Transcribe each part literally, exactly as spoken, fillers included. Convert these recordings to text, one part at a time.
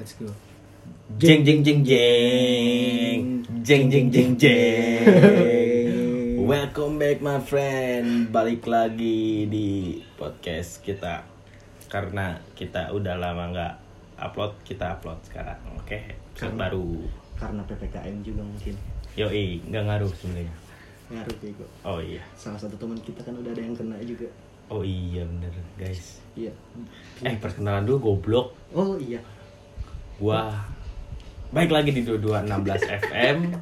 Let's go. Jeng jeng jeng jeng. Jeng jeng jeng jeng. Welcome back my friend. Balik lagi di podcast kita. Karena kita udah lama gak upload, kita upload sekarang. Oke, episode baru. Karena P P K M juga mungkin. Yoi, gak ngaruh sebenarnya. Ngaruh juga. Oh iya. Salah satu teman kita kan udah ada yang kena juga. Oh iya bener guys. Iya. Eh perkenalan dulu goblok. Oh iya. Wah. Baik lagi di dua puluh dua enam belas F M.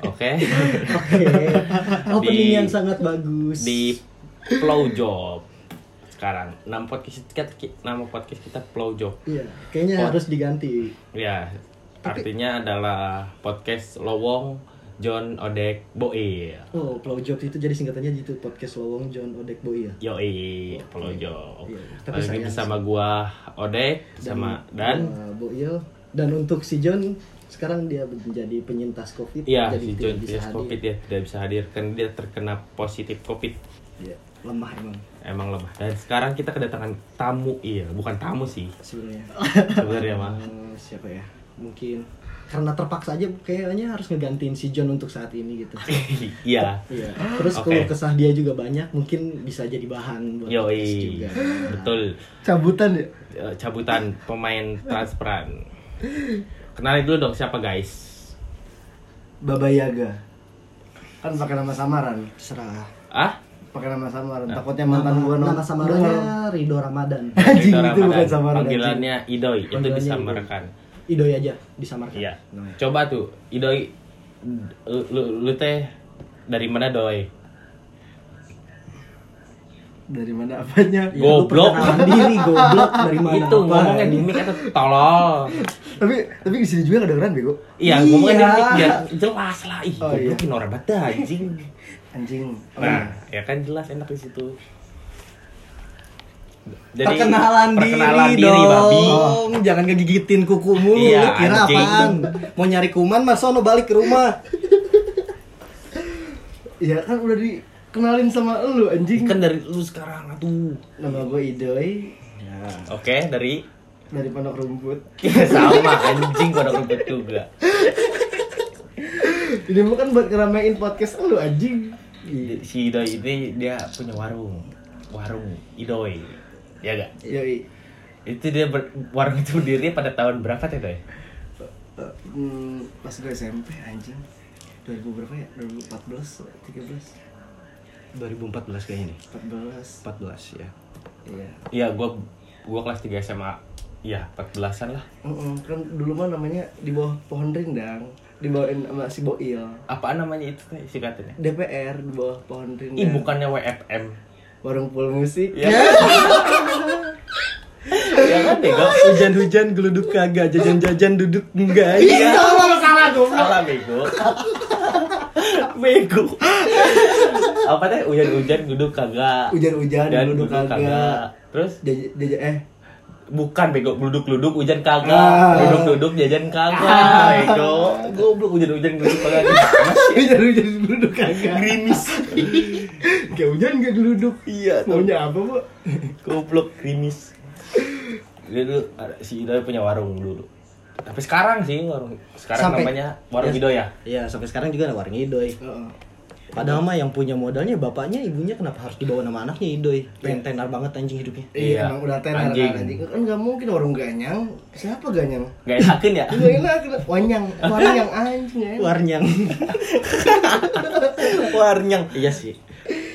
Oke. Oke. Opening yang sangat bagus. Di Plow Job. Sekarang nama podcast kita nama podcast kita Plow Job. Iya. Kayaknya Pod, harus diganti. Iya. Artinya tapi adalah podcast lowong John Odek Boy. Oh, Plow Job itu jadi singkatannya gitu, podcast lowong John Odek Boy ya. Yo, eh, Plow Job. Tapi saya sama gua Odek sama dan Boy dan untuk si John sekarang dia menjadi penyintas Covid. Iya, si John penyintas Covid ya, tidak bisa hadir karena dia terkena positif Covid. Iya, lemah emang. Emang lemah. Dan sekarang kita kedatangan tamu, iya, bukan tamu sih sebenarnya. Sebenarnya mah siapa ya? Mungkin karena terpaksa aja kayaknya harus ngegantiin si John untuk saat ini gitu. Iya. Iya. Terus okay, kalau kesah dia juga banyak, mungkin bisa jadi bahan buat podcast juga. Betul. Cabutan ya? Cabutan pemain transferan. Kenalin dulu dong siapa guys? Baba Yaga. Kan pakai nama samaran, serah. Ah? Pakai nama samaran. Nah. Takutnya mantan nama, gua nonton. Nama samarannya Rido Ramadan. Rido Ramadan. Itu bukan samaran. Panggilannya Idoy, itu disamarkan. Idoy. Idoy aja disamarkan. Iya. Coba tuh, Idoy, lu, lu teh dari mana Doy? Dari mana apanya? Ya, goblok. Diri goblok dari mana? Itu ngomongnya di mic atau tolol. Tapi tapi di sini juga kedengeran bego. Iya, ngomongnya di mic biar jelas lah. Ih, oh, goblokin iya. Orang bata anjing. Anjing. Oh, nah, iya. Ya kan jelas enak di situ. Jadi, perkenalan, perkenalan diri, diri dong, babi. Jangan ngegigitin kuku mulu, iya, lu kira anjing. Apaan? Mau nyari kuman mas, sono balik ke rumah. Ya kan udah dikenalin sama lu anjing. Kan dari lu sekarang atuh. Nama gue Idoy ya. Oke, okay, dari? Dari Pondok Rumput. Ya, sama anjing Pondok Rumput juga. Ini bukan buat ngeramein podcast lu anjing. Si Idoy ini dia punya warung. Warung Idoy ya gak? Iya. Itu dia ber- warung itu berdiri pada tahun berapa teh Doy? Hmm, pas gue S M P anjing. dua ribu berapa ya? dua ribu empat belas, tiga belas. dua ribu empat belas kayaknya nih. empat belas. empat belas ya. Iya. Iya, gua gua kelas tiga S M A. Iya, empat belasan lah. Heeh, kan dulu mah namanya di bawah pohon rindang, dibawain sama si Boil. Apaan namanya itu teh singkatannya? D P R di bawah pohon rindang. Ih, bukannya W F M. Warung Pool Musik. Ya. Ya kan bego, hujan-hujan geluduk kagak, jajan-jajan duduk enggak. Iya, salah salah gua. Salah bego. Bego. Apa teh hujan-hujan geluduk kagak? Hujan-hujan geluduk kagak. Terus jajan eh bukan bego, geluduk-geluduk hujan kagak. Geluduk-geluduk jajan kagak. Bego. Goblok hujan-hujan geluduk kagak. Hujan-hujan geluduk kagak. Grimis. Gak hujan gak geluduk. Iya. Maunya apa bu? Goblok krimis. Dia dulu si Idoy punya warung dulu. Tapi sekarang sih warung sekarang sampai, namanya warung ya, Idoy ya. Iya sampai sekarang juga ada warung Idoy. Uh-uh. Padahal mah yang punya modalnya bapaknya ibunya kenapa harus dibawa nama anaknya Idoy? Pengen tenar banget anjing hidupnya. Iya, emang udah tenar anjing. Anjing kan nggak mungkin warung ganyang. Siapa ganyang? Gak enakin ya? Gak enakin. Wanyang, warnyang anjing ya. Warnyang. Warnyang. Iya sih.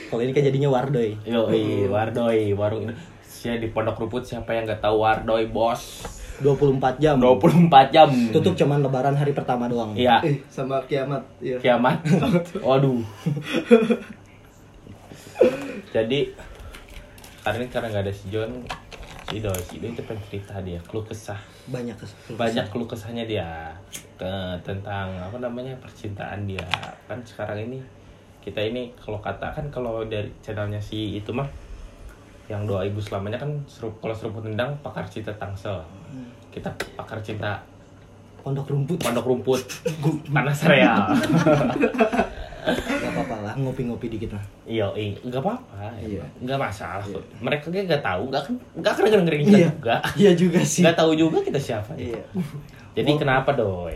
Kalau ini kan jadinya Wardoy. Yoi, Wardoy, warung ini. Saya di Pondok Rumput siapa yang enggak tahu Wardoy, Bos? dua puluh empat jam. dua puluh empat jam. Tutup cuman lebaran hari pertama doang. Iya. Eh, sama kiamat, iya. Kiamat. Waduh. Jadi karena karena enggak ada si John, si Idoy, si Idoy itu pengen cerita dia, keluh kesah. Banyak kesah. Banyak keluh kesahnya dia ke, tentang apa namanya? Percintaan dia. Kan sekarang ini kita ini kalau katakan kalau dari channelnya si itu mah yang doa ibu selamanya kan serup, kalau seruput nendang pakar cinta Tangsel, kita pakar cinta Pondok Rumput Pondok Rumput tanah sereal. Gak apa-apa lah, ngopi-ngopi dikit lah. Iya, gak apa-apa. Iya. Gak masalah. Iya. Mereka kan gak tahu, gak kan gak keren dengerin kita iya. juga. Iya juga sih. Gak tahu juga kita siapa. Iya. Jadi wow. Kenapa Doy?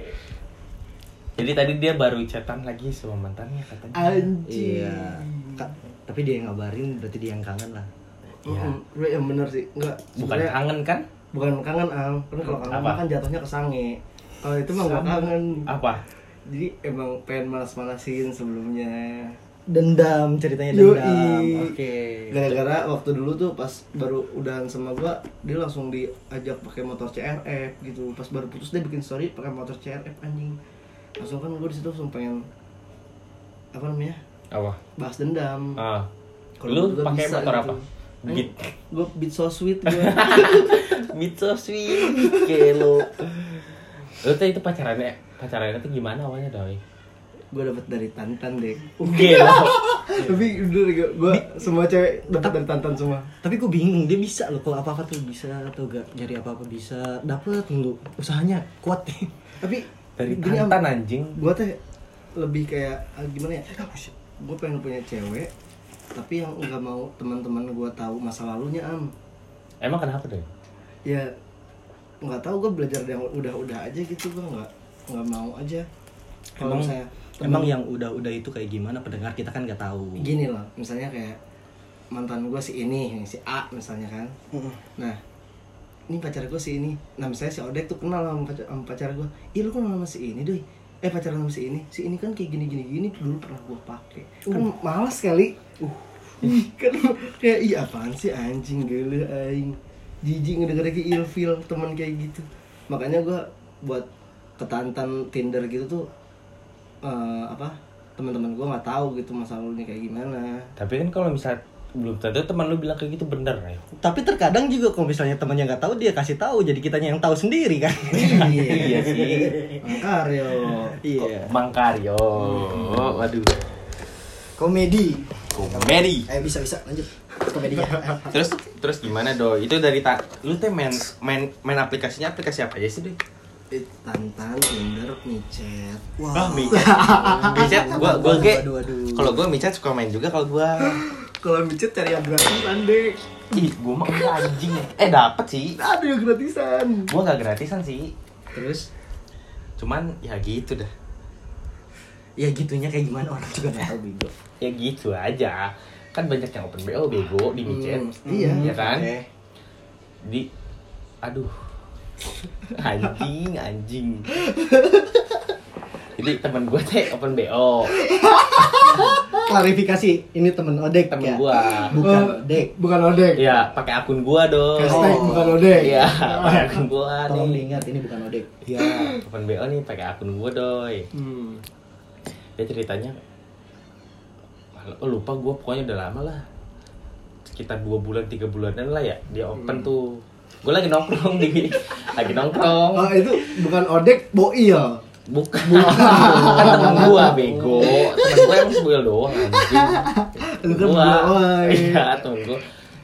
Jadi tadi dia baru chatan lagi sama mantannya katanya. Anjir. Iya. Ka- tapi dia yang ngabarin berarti dia yang kangen lah. Iya. Uh-uh. Yang bener sih. Enggak. Bukan sebenernya... kangen kan? Bukan kangen, Al. Kan kalau kangen kan jatuhnya ke sange. Kalau itu mah enggak kangen. Apa? Jadi emang pengen malas-malasin sebelumnya. Dendam, ceritanya dendam. Oke. Okay. Gara-gara waktu dulu tuh pas baru udahan sama gua, dia langsung diajak pakai motor C R F gitu. Pas baru putus dia bikin story pakai motor C R F anjing. Langsung kan gua di situ langsung pengen apa namanya? Apa? Bahas dendam. Ah. Lu pakai motor gitu. Apa? Beat. Gua beat so sweet gua. Beat so sweet. Gelo. Lu tuh itu pacarannya acara itu gimana awalnya Doy? Gue dapet dari Tantan deh. Oke lah. Tapi udah gue semua cewek dapet dari Tantan semua. Tapi gue bingung dia bisa loh kalau apa-apa tuh bisa atau gak nyari apa-apa bisa dapet lu usahanya kuat deh. Tapi dari Tantan anjing. Gue teh lebih kayak gimana ya? Gue pengen punya cewek tapi yang nggak mau teman-teman gue tahu masa lalunya am. Emang kenapa Doy? Ya nggak tahu, gue belajar yang udah-udah aja gitu gue nggak. nggak mau aja. Kalau saya emang yang udah-udah itu kayak gimana pendengar kita kan nggak tahu. Gini loh, misalnya kayak mantan gue si ini, si A misalnya kan. Mm-hmm. Nah, ini pacar gue si ini. Nah, misalnya si Odek tuh kenal sama pacar, sama pacar gue. Ih, lu kenal sama si ini, Doy? Eh, pacaran sama si ini. Si ini kan kayak gini-gini-gini dulu pernah gue pakai. Kan uh. malas kali. Uh. Kan kayak ih apaan sih anjing geulah aing. Jijik ngedengerin kayak ilfil teman kayak gitu. Makanya gue buat ketantan Tinder gitu tuh uh, apa teman-teman gue nggak tahu gitu masa lalunya kayak gimana. Tapi kan kalau misalnya belum tentu teman lu bilang kayak gitu bener ya. Tapi terkadang juga kalau misalnya temannya nggak tahu dia kasih tahu jadi kitanya yang tahu sendiri kan. Iya sih. Mangkaryo. Iya. Mangkaryo. Hmm. Waduh. Komedi. Komedi. Eh bisa bisa lanjut. Komedinya. terus terus gimana Doy? Itu dari ta- lu teh main main main aplikasinya aplikasi apa aja sih Doy? Tantan, Tinder, Micet. Wah, wow. oh, Micet. Micet gua gua ge. Kalau gua Micet suka main juga kalau gua. Kalau Micet cari yang gratisan, Dek. Ih, gua mah anjing. Eh, dapet sih. Ada yang gratisan. Gua enggak gratisan sih. Terus cuman ya gitu dah. Ya gitunya kayak gimana orang juga enggak tahu bego. Ya gitu aja. Kan banyak yang open B O bego di Micet. Hmm, iya, ya kan? Okay. Di aduh anjing anjing jadi teman gue teh open B O. Klarifikasi ini teman Odek teman ya? Gue bukan Odek bukan Odek ya pakai akun gue dong. Hashtag oh. Bukan Odek ya pakai akun gue nih. Tolong diingat ini bukan Odek ya open B O nih pakai akun gue Doy. Hmm. Dia ceritanya oh, lupa gue pokoknya udah lama lah sekitar dua bulan tiga bulanan lah ya dia open. Hmm. Tuh gue lagi nongkrong di lagi nongkrong. Oh itu bukan Odek boil. Bukan. Bukan temen gue bego. Temen gue emang boil doang anjing. Lu kan boil. Iya temen gue.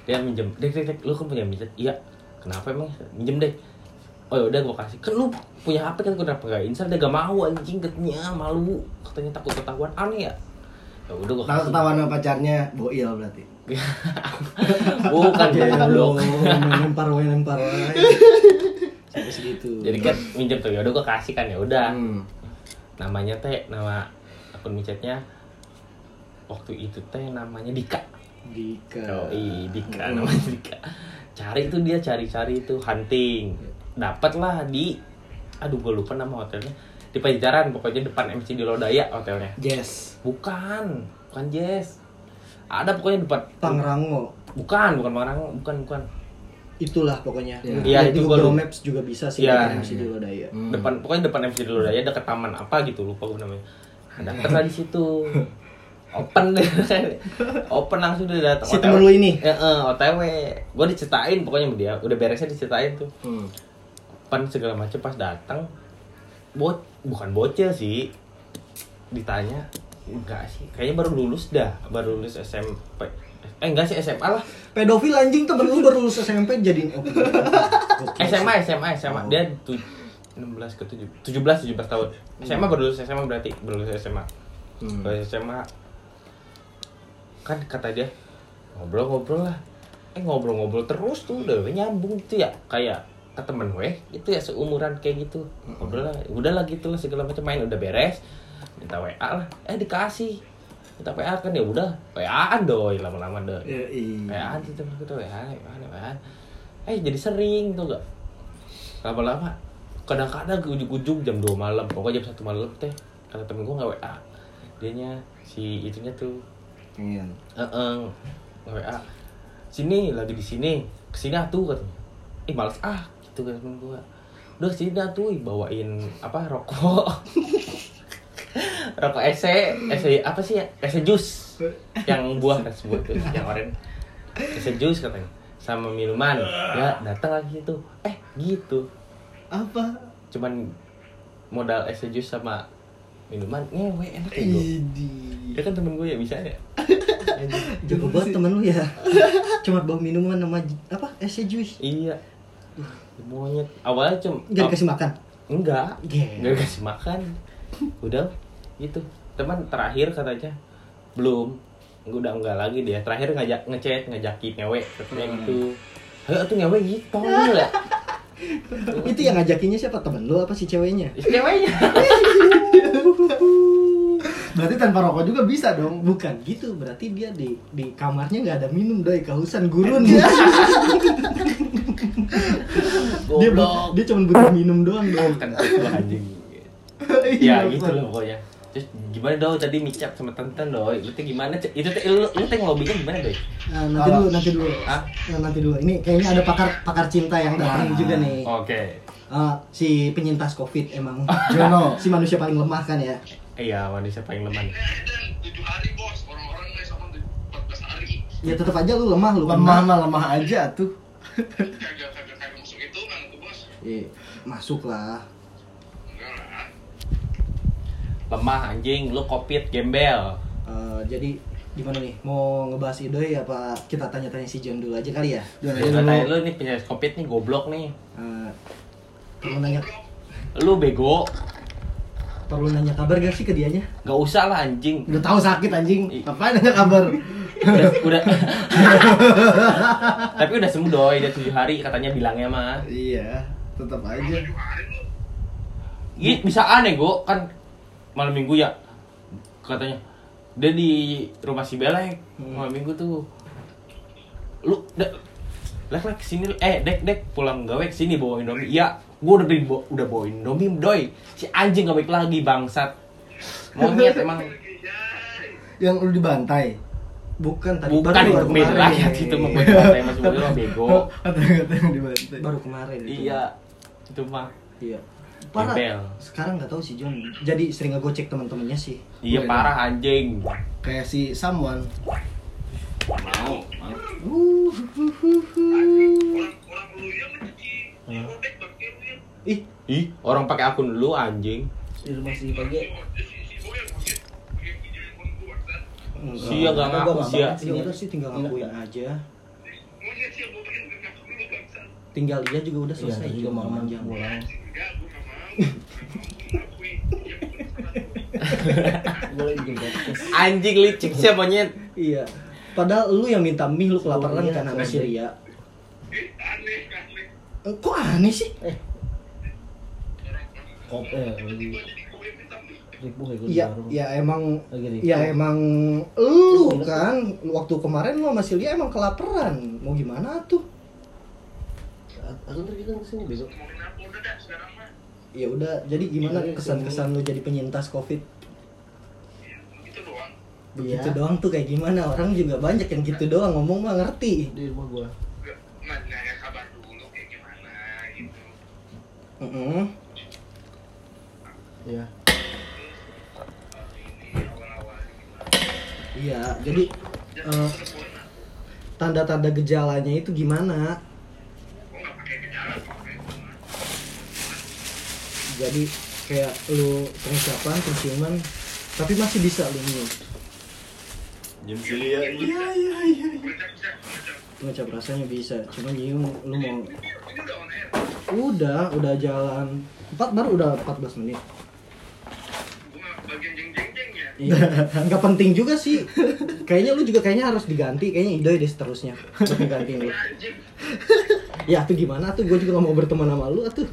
Dia minjem. Dek dek dek lu kan punya Micet? Iya. Kenapa emang? Minjem deh. Oh ya udah gue kasih. Kan lu punya H P kan kenapa gak insert? Dia gak mau anjing katanya malu. Katanya takut ketahuan aneh ya. Ya udah gue kasih. Ketahuan sama pacarnya boil berarti. Bukan goblok. Lempar wae lempar wae. Sampai segitu. Jadi kan minjem tuh ya udah gua kasih kan ya udah. Hmm. Namanya teh nama akun Micetnya waktu itu teh namanya Dika. Dika. Oh, i Dika namanya Dika. Cari itu dia cari-cari itu hunting. Dapatlah di aduh gua lupa nama hotelnya. Di Pajajaran pokoknya depan M C D Lodaya hotelnya. Yes. Bukan, bukan Jess. Ada pokoknya depan Pangrango. Bukan, bukan Pangrango, bukan, bukan. Itulah pokoknya. Iya, ya, itu Google Maps juga bisa sih ya, depan M C D Lodaya. Hmm. Depan pokoknya depan M C D Lodaya dekat taman apa gitu, lupa gue namanya. Ada nah, di situ. Open deh. Open langsung dia datang. Si temen lu ini. Heeh, O T W. Gua diceritain pokoknya sama dia, udah beresnya diceritain tuh. Hmm. Open segala macam pas datang. Bot, bukan bocil sih. Ditanya enggak sih, kayaknya baru lulus dah, baru lulus S M P. Eh enggak sih S M A lah. Pedofil anjing temen lu baru lulus S M P jadiin oh, S M A S M A S M A. Oh. Dia tu- enam belas ke tujuh belas tujuh belas tahun. S M A baru lulus S M A berarti, baru lulus S M A. hmm. Kalau S M A kan kata dia ngobrol-ngobrol lah, eh ngobrol-ngobrol terus tuh udah nyambung tuh ya, kayak ke temen gue itu ya seumuran kayak gitu, ngobrol lah, udah lah gitu lah segala macam, main udah beres minta W A lah, eh dikasih minta W A kan ya udah W A-an doi lama-lama doi, W A-an tuh temen kita W A-an, W A-an, W A-an, eh jadi sering tuh gak lama-lama, kadang-kadang ujung-ujung jam dua malam, pokoknya jam satu malam teh kata temen gue nggak W A, dianya si itunya tuh, iya, uh-uh. nggak W A, sini lagi di sini, kesini tuh katanya, ih eh, males ah, gitu kan temen gue, udah sini tuh bawain apa rokok, rokok ese, ese apa sih ya, ese jus, yang buah kan sebut tuh, yang oren, ese jus katanya, sama minuman, ya datang lagi tuh, eh gitu, apa? Cuman modal ese jus sama minuman, ngewe enak ya gue, dia kan temen gue ya bisa ya, jago banget temen lu ya, cuma bawa minuman sama apa ese jus, iya, monyet, awalnya cuma gak dikasih makan, enggak, yeah. Gak dikasih makan, udah, gitu, teman terakhir katanya belum. Gue udah enggak lagi dia, terakhir ngajak ngechat, ngajakin ngewe katanya hmm. gitu. Ayo tuh ngewe gitu lah. Itu yang ngajakinnya siapa? Temen lu apa si ceweknya? Ceweknya. Berarti tanpa rokok juga bisa dong? Bukan gitu, berarti dia di di kamarnya enggak ada minum doi, kehausan gurun. Dia blok, dia cuma butuh minum doang dong. Kan itu anjing. Ya gitu loh pokoknya. Terus gimana doi tadi micap sama Tantan doi? Itu gimana? Itu teh lu lu teh ngobinya gimana doi? Nah, nanti dulu, nanti dulu. Hah? Nah, nanti dulu. Ini kayaknya ada pakar pakar cinta yang datang nah. juga nih. Oke. Okay. Uh, si penyintas Covid emang Jono, si manusia paling lemah kan ya? Iya, manusia paling lemah. Eh, dan tujuh hari bos, orang-orang guys sama empat belas hari. Ya tetap aja lu lemah lu. Lemah mah lemah aja tuh. Kagak-kagak kagak masuk itu kan tuh bos. Iya, masuklah. Lemah anjing, lu kopit gembel. Uh, jadi gimana nih? Mau ngebahas Idoy apa kita tanya-tanya si John dulu aja kali ya? John aja dulu. Tanya lu nih punya kopit nih goblok nih. Uh, perlu nanya. Lu bego. Perlu nanya kabar gak sih ke dianya? Gak usah lah anjing. Udah tahu sakit anjing. Ngapain nanya kabar? udah, udah. Tapi udah sembuh doi, udah tujuh hari katanya bilangnya mah. Iya, tetap aja. Ih, bisa aneh gua kan malam minggu ya katanya dia di rumah si Belek hmm. malam minggu tuh lu dek lek lek sini eh dek dek pulang gawe sini bawa Indomie ya gua udah beli bo- udah bawa Indomie doi si anjing gak baik lagi bangsat monyet emang yang lu dibantai bukan tadi bukan baru itu media rakyat itu membuat bantai mas Boyo bego kata-kata yang dibantai baru kemarin itu iya itu mah iya parah. Gembel. Sekarang nggak tahu si John. Jadi sering ngegocek teman-temannya sih. Iya Boleh parah dong. Anjing. Kayak si Samuel. Mau. Uh. Ih, ih, orang pakai akun lu anjing. Di rumah si Pagi. Si enggak ngaku sih. Ya udah sih tinggal ngakuin aja. Tinggal dia juga udah selesai juga mau manjang pulang. Anjing licik siapa nyet? Iya. Padahal lu yang minta mie lu kelaparan kan sama si Ria. Aneh kan. Kok aneh sih? Eh. Kok eh. Iya, ya emang ya emang lu kan waktu kemarin lu sama si Ria emang kelaparan. Mau gimana tuh? Aku ntar kita kesini besok. Ya udah, jadi gimana kesan-kesan lu jadi penyintas Covid? Ya, begitu doang. Begitu ya. Doang tuh kayak gimana? Orang juga banyak yang gitu doang ngomong mah ngerti. Di rumah gua. Enggak nanya kabar dulu kayak gimana gitu. Heeh. Iya. Iya, jadi uh, tanda-tanda gejalanya itu gimana? Jadi kayak lu pengucapan, penciuman, tapi masih bisa lu minum. Nyium sih ya? Iya, iya, iya. Pengucap rasanya bisa, cuma nyium lu mau... Udah, udah jalan. Empat baru udah empat belas menit. Bagian jeng-jeng-jeng ya? Iya. Nggak penting juga sih. Kayaknya lu juga kayaknya harus diganti. Kayaknya Idoy deh seterusnya. Ganti lu. Ya tuh gimana tuh, gue juga gak mau berteman sama lu atuh.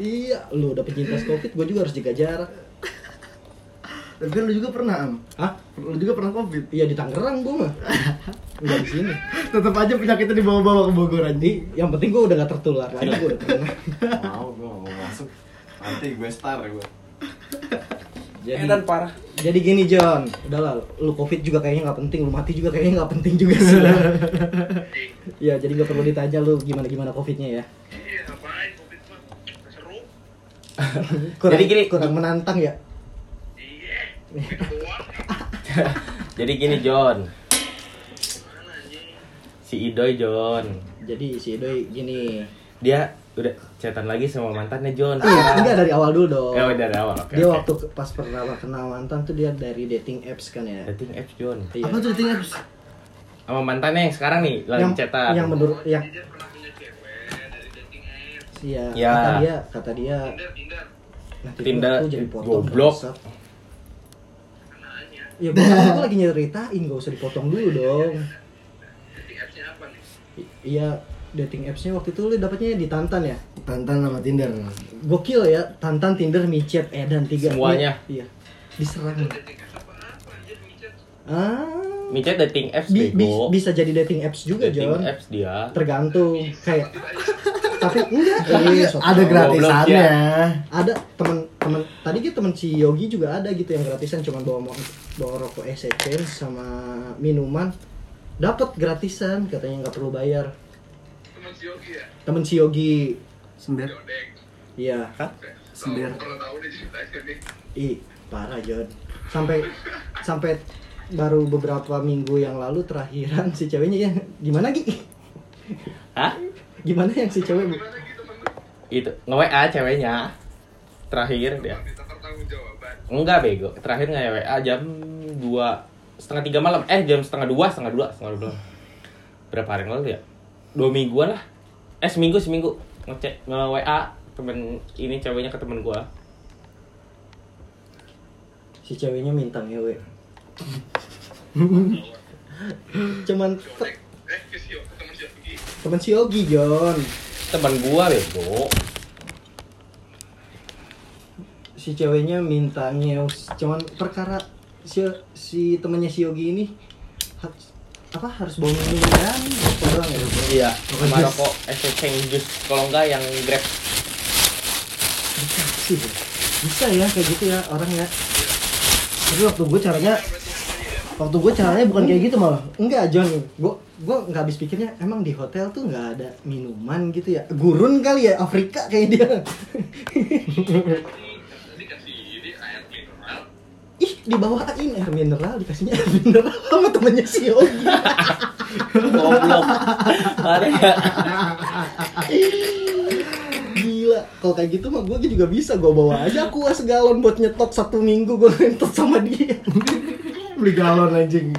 Iya, lu udah pecinta COVID, gue juga harus jaga jarak. Tapi kan lu juga pernah, Am? Hah? Lu juga pernah COVID? Iya, di Tangerang gue mah. Udah di sini. Tetep aja penyakitnya dibawa-bawa ke Bogor anjing. Yang penting gue udah gak tertular lagi, gue udah pernah. Mau, gue mau masuk. Nanti gue star gue. Jadi, edan parah. Jadi gini John, udahlah, lu COVID juga kayaknya nggak penting, lu mati juga kayaknya nggak penting juga sih. Ya jadi nggak perlu ditanya lu gimana gimana COVIDnya ya. Iya, apaan COVID mah seru. Kurang, jadi gini, kurang menantang ya. Iya. Jadi gini John. Si Idoy John. Jadi si Idoy gini. Dia udah chatan lagi sama mantannya John. Iya, ah. Enggak dari awal dulu dong. Ya, dari awal. Okay, dia okay. Waktu pas pertama kenal mantan tuh dia dari dating apps kan ya. Dating apps John. Iya. Apa tuh dating apps? Sama mantannya yang sekarang nih lagi chatan. Yang menurut yang dia pernah punya cewek dari dating apps. Iya. Ya. Kata dia, kata dia Tinder, Tinder. Nanti Tinder jadi potong. Goblok. Iya, gua lagi nyeritain, enggak usah dipotong dulu dong. Dating apps-nya apa nih? I- iya. Dating apps-nya waktu itu lu dapatnya di Tantan ya? Tantan sama Tinder. Gokil ya, Tantan, Tinder, Micet, eh dan tiga. Semuanya. Iya. Diserang. Ah. Micet dating apps bi- bego. Bisa jadi dating apps juga, John. Dating apps dia. Tergantung kayak tapi enggak. Iya, ada gratisannya. Ada teman-teman tadi gitu teman si Yogi juga ada gitu yang gratisan cuma bawa bawa rokok essensi sama minuman. Dapat gratisan, katanya enggak perlu bayar. Temen si Yogi ya? Temen si Yogi Sember? Iya. Hah? Sember. Kalau tahu nih ceritanya nih. Ih, parah John. Sampai sampai baru beberapa minggu yang lalu terakhiran si ceweknya yang gimana Gi? Hah? Gimana yang si cewek? Gimana gitu temen lu? Itu, nge-W A ceweknya. Terakhir dia. Enggak bego, terakhir nge-W A jam dua, setengah tiga malam. Eh, jam setengah dua, setengah dua, setengah dua. Berapa hari yang lalu ya? Dua mingguan lah, eh seminggu seminggu ngecek nge-W A temen ini ceweknya ke temen gua. Si ceweknya minta ngewe. Cuman te- temen si Yogi John. Temen gua bego. Si ceweknya minta ngewe. Cuman perkara si si temennya si Yogi ini hat- apa harus bawa minuman orang ya? Iya, sama rokok eseng jus, kalau enggak yang grape. Dikasih. Bisa ya kayak gitu ya orang ya. Tapi waktu gue caranya waktu gue caranya bukan kayak gitu malah. Enggak, John. Gue gue enggak habis pikirnya emang di hotel tuh enggak ada minuman gitu ya. Gurun kali ya Afrika kayak dia. Ih, dibawain air mineral, dikasihnya air mineral sama temennya si Yogi. Goblok. Gila, kalau kayak gitu mah gue juga bisa, gue bawa aja aku segalon buat nyetok satu minggu gue nyetok sama dia. Beli galon anjing.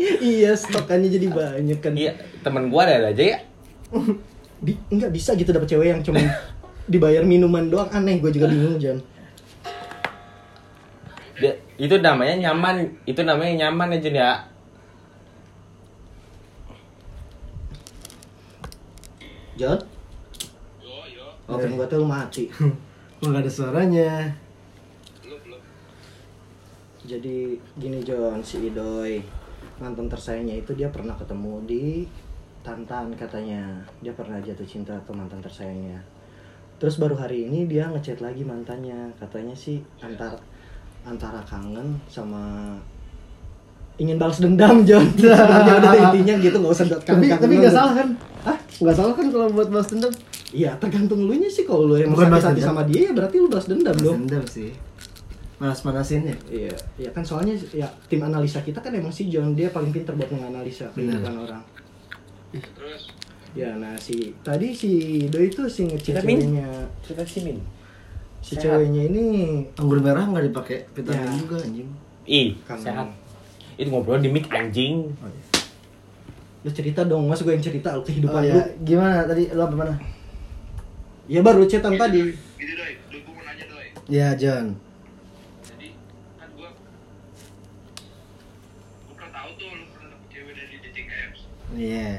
Iya, stokannya jadi banyak kan. Iya, temen gue ada aja ya. Di, enggak bisa gitu dapet cewek yang cuma dibayar minuman doang, aneh gue juga bingung, John. Dia, itu namanya nyaman, itu namanya nyaman aja ya. John? Yo yo. Oke, gua tuh mati. Enggak ada suaranya. Belum, belum. Jadi gini John, si Idoy mantan tersayangnya itu dia pernah ketemu di Tantan katanya. Dia pernah jatuh cinta ke mantan tersayangnya. Terus baru hari ini dia ngechat lagi mantannya, katanya sih antara antara kangen sama ingin balas dendam John. Sebenarnya udah intinya gitu, nggak usah dot kangen. Tapi tapi nggak salah kan? Ah, nggak salah kan kalau buat balas dendam? Iya, tergantung lu nya sih. Kalau lu yang sakit sama dia ya berarti lu balas dendam dong. Balas dendam sih. Manas-manasin ya? Iya, ya kan soalnya ya tim analisa kita kan emang si John dia paling pintar buat menganalisa kehidupan orang. Terus? Ya, nah si tadi si Doi itu si ngecewanya. Kita simin. Si sehat. Ceweknya ini anggur merah nggak dipakai vitamin ya. Juga anjing. Ih, sehat. Itu ngobrol di mic anjing. Oh, iya. Lu cerita dong, mas gue yang cerita lu kehidupan oh, iya. Lu. Gimana tadi lu apa mana? Ya baru cetan tadi. Gitu Doi, lu mau nanya Doi. Ya John. Iya. Yeah.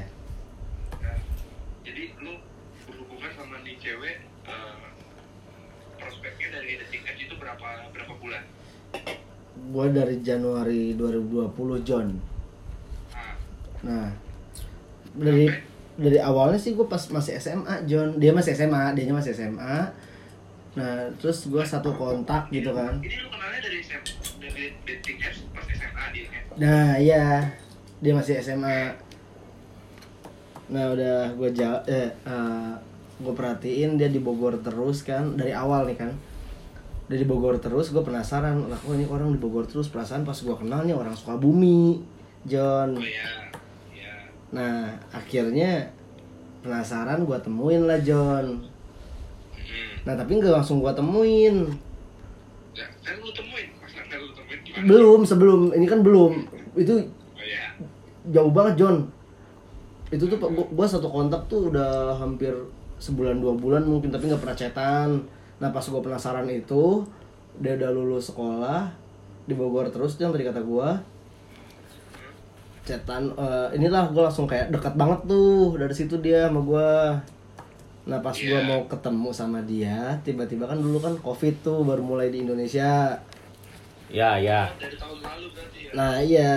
Nah, jadi lu berhubungan sama nih cewek, uh, prospeknya dari dating apps itu berapa berapa bulan? Gua dari Januari dua ribu dua puluh, John. Ah. Nah, dari okay. dari awalnya sih gue pas masih S M A, John. Dia masih S M A, dia masih S M A. Nah, terus gue satu kontak gitu kan. Ini lu kenalnya dari S M A, dari dating apps pas S M A dia kan? Nah, iya. Dia masih S M A. Nah, udah gue jauh, eh, uh, gue perhatiin dia di Bogor terus kan, dari awal nih kan. Dari Bogor terus, gue penasaran, lah oh, ini orang di Bogor terus, perasaan pas gue kenal nih orang Sukabumi, John. Oh ya, ya. Nah, akhirnya penasaran gue temuin lah, John. Hmm. Nah, tapi nggak langsung gue temuin. Ya, kan lu temuin, masa kan lu temuin gimana? Belum, sebelum, ini kan belum. Itu oh, ya. Jauh banget, John. Itu tuh, gue satu kontak tuh udah hampir sebulan dua bulan mungkin, tapi nggak pernah chatan. Nah, pas gue penasaran itu, dia udah lulus sekolah di Bogor terus, yang tadi kata gue cetan, uh, inilah gue langsung kayak dekat banget tuh dari situ dia sama gue. Nah, pas yeah. gue mau ketemu sama dia, tiba-tiba kan dulu kan COVID tuh baru mulai di Indonesia. Ya, yeah, ya. Yeah. Nah, iya.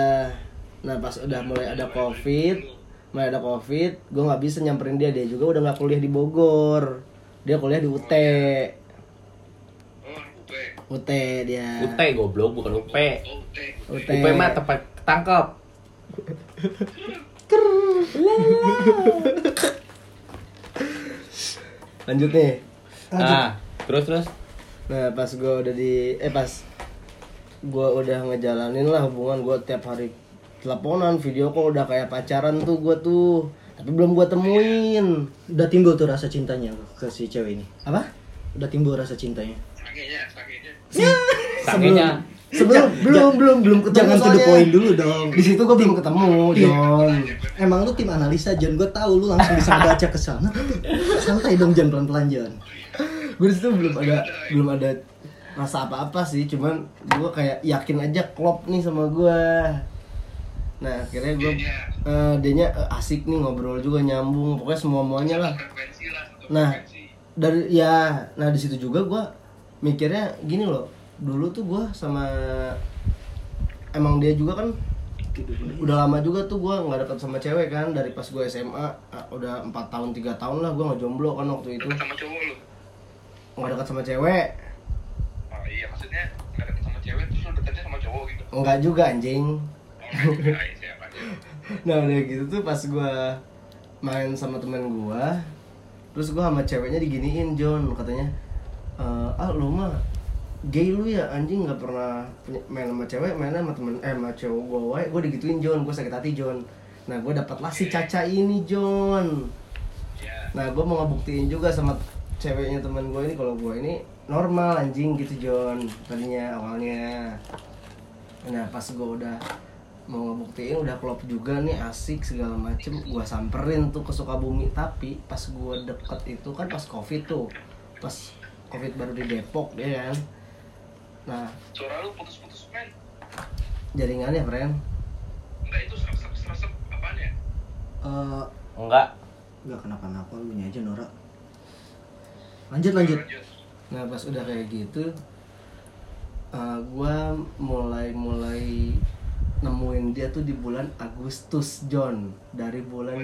Nah, pas udah mulai ada COVID, mulai ada COVID, gue nggak bisa nyamperin dia, dia juga udah nggak kuliah di Bogor, dia kuliah di U T. U T dia. U T goblok, bukan U P. U T. U P mah tempat ketangkep. Ker. Lanjut nih. Lanjut. Ah, terus terus. Nah, pas gue udah di eh pas gue udah ngejalanin lah hubungan gue tiap hari teleponan, video call, udah kayak pacaran tuh gue tuh. Tapi belum gue temuin. Udah timbul tuh rasa cintanya ke si cewek ini. Apa? Udah timbul rasa cintanya. Sakenya, sakenya. Sakenya. Sebelum, sebelum ja, belum, belum ketemu. Jangan to the point dulu dong. Di situ gue belum ketemu, John. Emang lu tim analisa, John. Gue tahu lu langsung bisa baca ke sana. Santai dong, John, pelan-pelan, John. Gue di situ belum ada belum ada rasa apa-apa sih, cuman gue kayak yakin aja klop nih sama gue. Nah, akhirnya gue uh, dianya uh, asik nih, ngobrol juga nyambung, pokoknya semua-muanya lah. Nah, dari ya, nah di situ juga gue mikirnya gini loh, dulu tuh gue sama emang dia juga kan udah lama juga tuh gue nggak deket sama cewek kan, dari pas gue S M A udah empat tahun tiga tahun lah gue nggak jomblo kan waktu itu. Deket sama cowok lu? Nggak deket sama cewek. Oh iya, maksudnya nggak deket sama cewek terus lu deketnya sama cowok gitu? Nggak juga, anjing. Nah, udah gitu tuh pas gue main sama temen gue, terus gue sama ceweknya diginiin, John, katanya, Uh, ah lu mah gay lu ya, anjing, nggak pernah main sama cewek, main sama temen eh sama cowok gue. Wae gue digituin, John. Gue sakit hati, John. Nah, gue dapatlah si Caca ini, John. Nah, gue mau ngebuktiin juga sama ceweknya temen gue ini kalau gue ini normal, anjing, gitu, John, tadinya awalnya. Nah, pas gue udah mau ngebuktiin udah klop juga nih, asik segala macem, gue samperin tuh ke Sukabumi. Tapi pas gue deket itu kan pas COVID tuh, pas COVID baru di Depok dia kan. Nah, suara lu putus-putus, men. Jaringannya, friend. Enggak, itu seresep-seresep apaan ya? Uh, enggak. Enggak kenapa-napa, lu aja norak. Lanjut, lanjut. Nah, pas udah kayak gitu, uh, gua mulai-mulai nemuin dia tuh di bulan Agustus, John. Dari bulan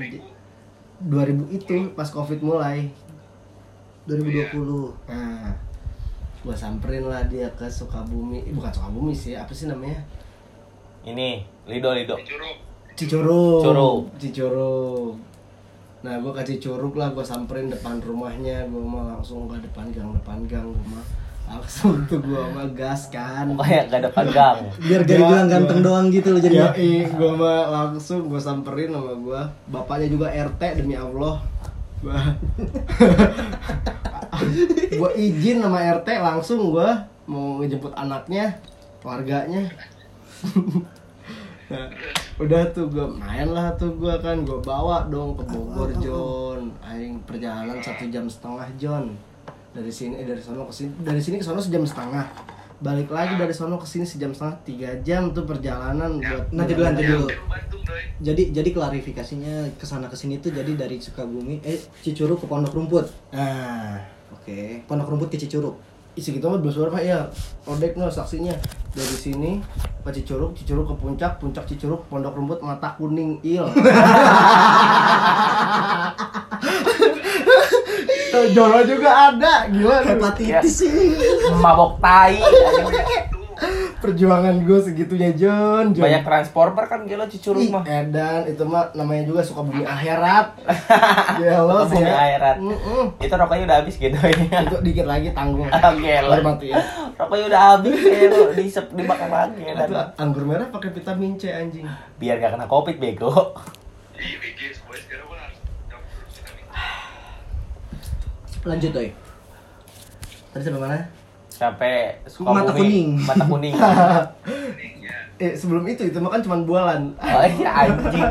dua ribu itu pas COVID mulai. dua ribu dua puluh. Nah, gua samperin lah dia ke Sukabumi. Eh, bukan Sukabumi sih, apa sih namanya? Ini, Lido, Lido. Cicurug. Cicurug. Cicurug. Nah, gua ke Cicurug lah, gua samperin depan rumahnya, gua mah langsung ke depan gang-depan gang rumah. Langsung tuh gua mah gas kan. Oh ya, gak depan gang. Biar gak dibilang ganteng gua doang gitu loh jadinya. Iya, gua mah langsung gua samperin sama gua. Bapaknya juga R T, demi Allah. Gue izin sama R T, langsung gue mau ngejemput anaknya, keluarganya. Nah, udah tuh gue main lah tuh gue kan, gue bawa dong ke Bogor, John. Aing perjalanan satu jam setengah, John. Dari sini eh, dari sono ke sini, dari sini ke sono sejam setengah. Balik lagi dari sono ke sini sejam setengah, tiga jam tuh perjalanan buat. Nanti dulu, nanti dulu. Jadi jadi klarifikasinya kesana kesini tuh jadi dari Sukabumi eh Cicurug ke Pondok Rumput. Nah, oke. Okay. Pondok Rumput ke Cicurug. Isi gitu amat bersuara Pak ya. Odek no saksinya dari sini ke Cicurug, Cicurug ke puncak, puncak Cicurug, Pondok Rumput mata kuning il. Jolo juga ada, gila. Hepatitis ini. Mabok tai. Perjuangan gue segitunya John, John. Banyak transformer kan gila Cicurug mah. Eh dan itu mah namanya juga Sukabumi akhirat. Gila sih ya. Akhirat. Mm-mm. Itu rokoknya udah habis gitu ini. Itu dikit lagi tanggung. Oke lah. Rokoknya udah habis gitu, disep dimakan lagi. Itu anggur merah pakai vitamin C anjing. Biar gak kena Covid bego. Lanjut Doy. Tadi sampai mana? Sampai mata kuning, mata kuning. Eh sebelum itu itu makan cuma bualan. Oh iya anjing.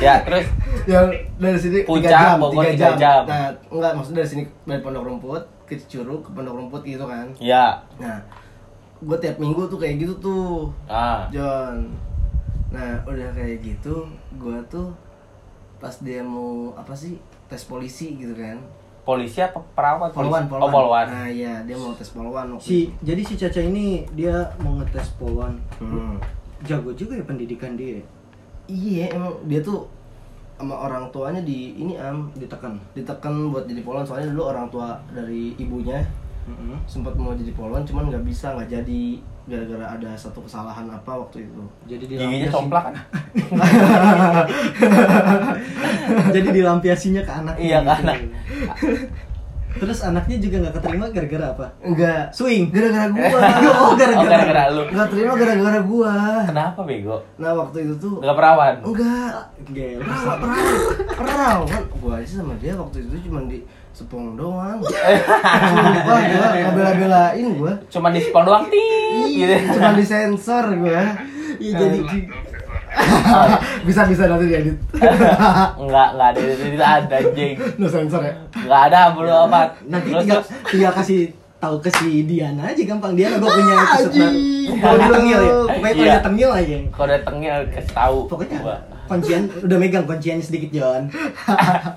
Ya terus ya dari sini puncak Bogor tiga jam. Nah, enggak maksudnya dari sini dari Pondok Rumput ke Cicurug ke Pondok Rumput gitu kan. Iya. Nah, gua tiap minggu tuh kayak gitu tuh. Ah. John. Nah, udah kayak gitu gua tuh pas dia mau apa sih? Tes polisi gitu kan. Polisi apa perawat? Polwan, polwan. Oh, polwan. Nah, iya, dia mau tes polwan. Si, itu. Jadi si Caca ini dia mau ngetes polwan. Hmm. Jago juga ya pendidikan dia. Iya, emang dia tuh sama orang tuanya di ini am ditekan, ditekan buat jadi polwan soalnya dulu orang tua dari ibunya mm-hmm. sempat mau jadi polwan cuman nggak bisa, nggak jadi gara-gara ada satu kesalahan apa waktu itu. Jadi giginya somplak kan. Jadi dilampiasinya ke anaknya. Iya, ke anak. Terus anaknya juga enggak keterima gara-gara apa? Enggak. Swing. Gara-gara gua. Oh, gara-gara. Oh, gara-gara lu. Enggak terima gara-gara gua. Kenapa bego? Nah, waktu itu tuh enggak perawan. Enggak. Gel. Perawan. Kan gua sih sama dia waktu itu cuma di sepong doang. Sumpah gua ngebela-belain gua. Cuma di sepong doang ting gitu. Cuma di sensor gua. Iya jadi bisa-bisa nanti diedit. Enggak, enggak ada edit ada anjing. No sensor ya. Enggak ada perlu apa. Nanti tinggal, tinggal kasih tahu ke si Diana aja gampang. Diana gua punya kesukaan. Kalau dia tengil ya. Pokoknya kalau dia tengil aja. Kalau dia tengil kasih tahu. Pokoknya kuncian udah megang kunciannya sedikit John.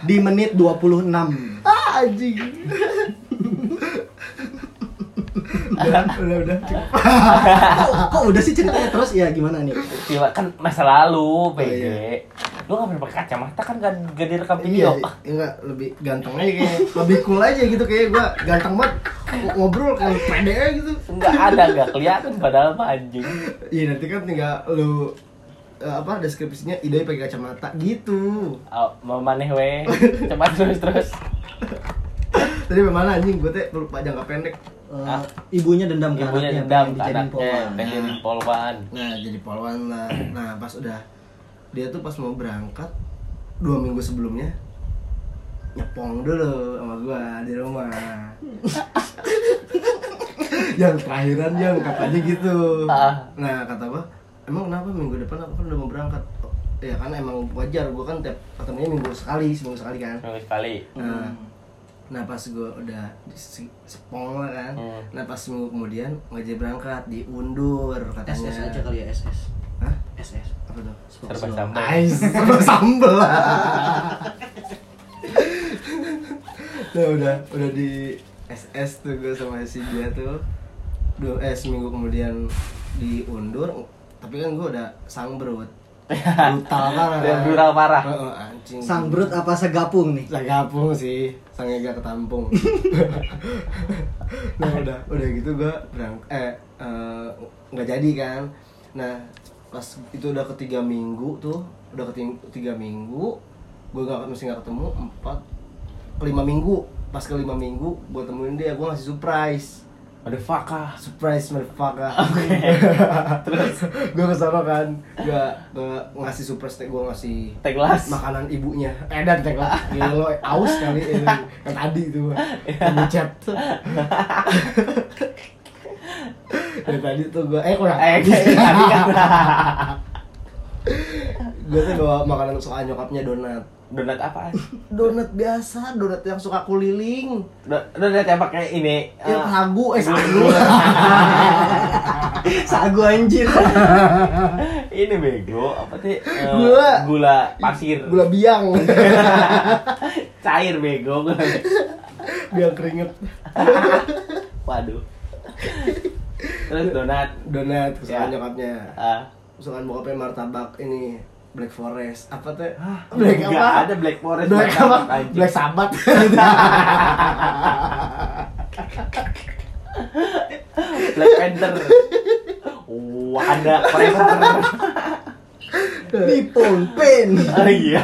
Di menit dua puluh enam. Ah anjing. Udah, udah, udah. Kok, kok udah sih ceritanya terus ya gimana nih? Gila, kan masa lalu, P G. Oh, iya. Lu nggak pakai kacamata kan gak, gak direkam video. Iya, enggak lebih ganteng aja kayak, lebih cool aja gitu kayak gua ganteng banget ngobrol kayak pede aja gitu. Enggak ada, enggak kelihatan padahal mah anjing. Iya nanti kan tinggal lu apa deskripsinya Idoy pakai kacamata gitu. Oh, memaneh we. Cepat terus terus. Tadi mana anjing gua teh lupa jangka pendek. Uh, ibunya dendam ke ibunya anaknya, dendam pengen dijadiin polwan. Pengen nah, polwan. Nah, jadi polwan lah. Nah, pas udah dia tuh pas mau berangkat dua minggu sebelumnya nyepong dulu sama gua di rumah. Yang terakhiran yang katanya gitu. Nah, kata gua, emang kenapa minggu depan apa kan udah mau berangkat? Ya kan emang wajar gua kan tiap ketemunya minggu sekali, seminggu sekali kan. Minggu sekali. Nah, hmm. Nah pas gue udah sepong lah kan hmm. Nah pas minggu kemudian ngajak berangkat diundur katanya. S S aja kali ya S S. Hah? S S apa tuh? Serba sambel. Serba sambel lah. Nah udah udah di S S tuh gue sama si dia tuh dua eh seminggu kemudian diundur. Tapi kan gue udah sangbrut. Brutal parah. Brutal parah. Oh, anjing. Sang brut apa segapung nih? Segapung sih. Sang Ega ketampung. Nah, udah, udah gitu gua berangkat eh enggak uh, jadi kan. Nah, pas itu udah ketiga minggu tuh, udah ketiga minggu gua enggak mesti enggak ketemu empat ke lima minggu. Pas ke lima minggu gua temuin dia, gua ngasih surprise. Motherfucker, surprise motherfucker. Okay. Terus gue kesana kan, gue ngasih surprise, gue ngasih teglas makanan ibunya. Eh dan teglas, gelo aus kali eh, kan tadi itu, micet. Dari tadi tuh gue eh kurang. Eh tadi kan. Gue tuh bawa makanan suka nyokapnya donat. Donat apa? Donat biasa, donat yang suka kuliling. Donat yang pakai ini. Yang uh, sagu, eh sagu. Sagu anjir. Ini bego, apa sih? Gula, gula pasir. Gula biang. Cair bego. Biang keringet. Waduh. Terus donat, donat kesukaan ya. Nyokapnya. Uh. Kesukaan bokapnya martabak ini. Black Forest apa tuh? Hah, Black apa? Gak ada Black Forest. Black apa? Black Sabbath. Black Panther. Wah, ada Forever. Nippon Paint. Oh iya.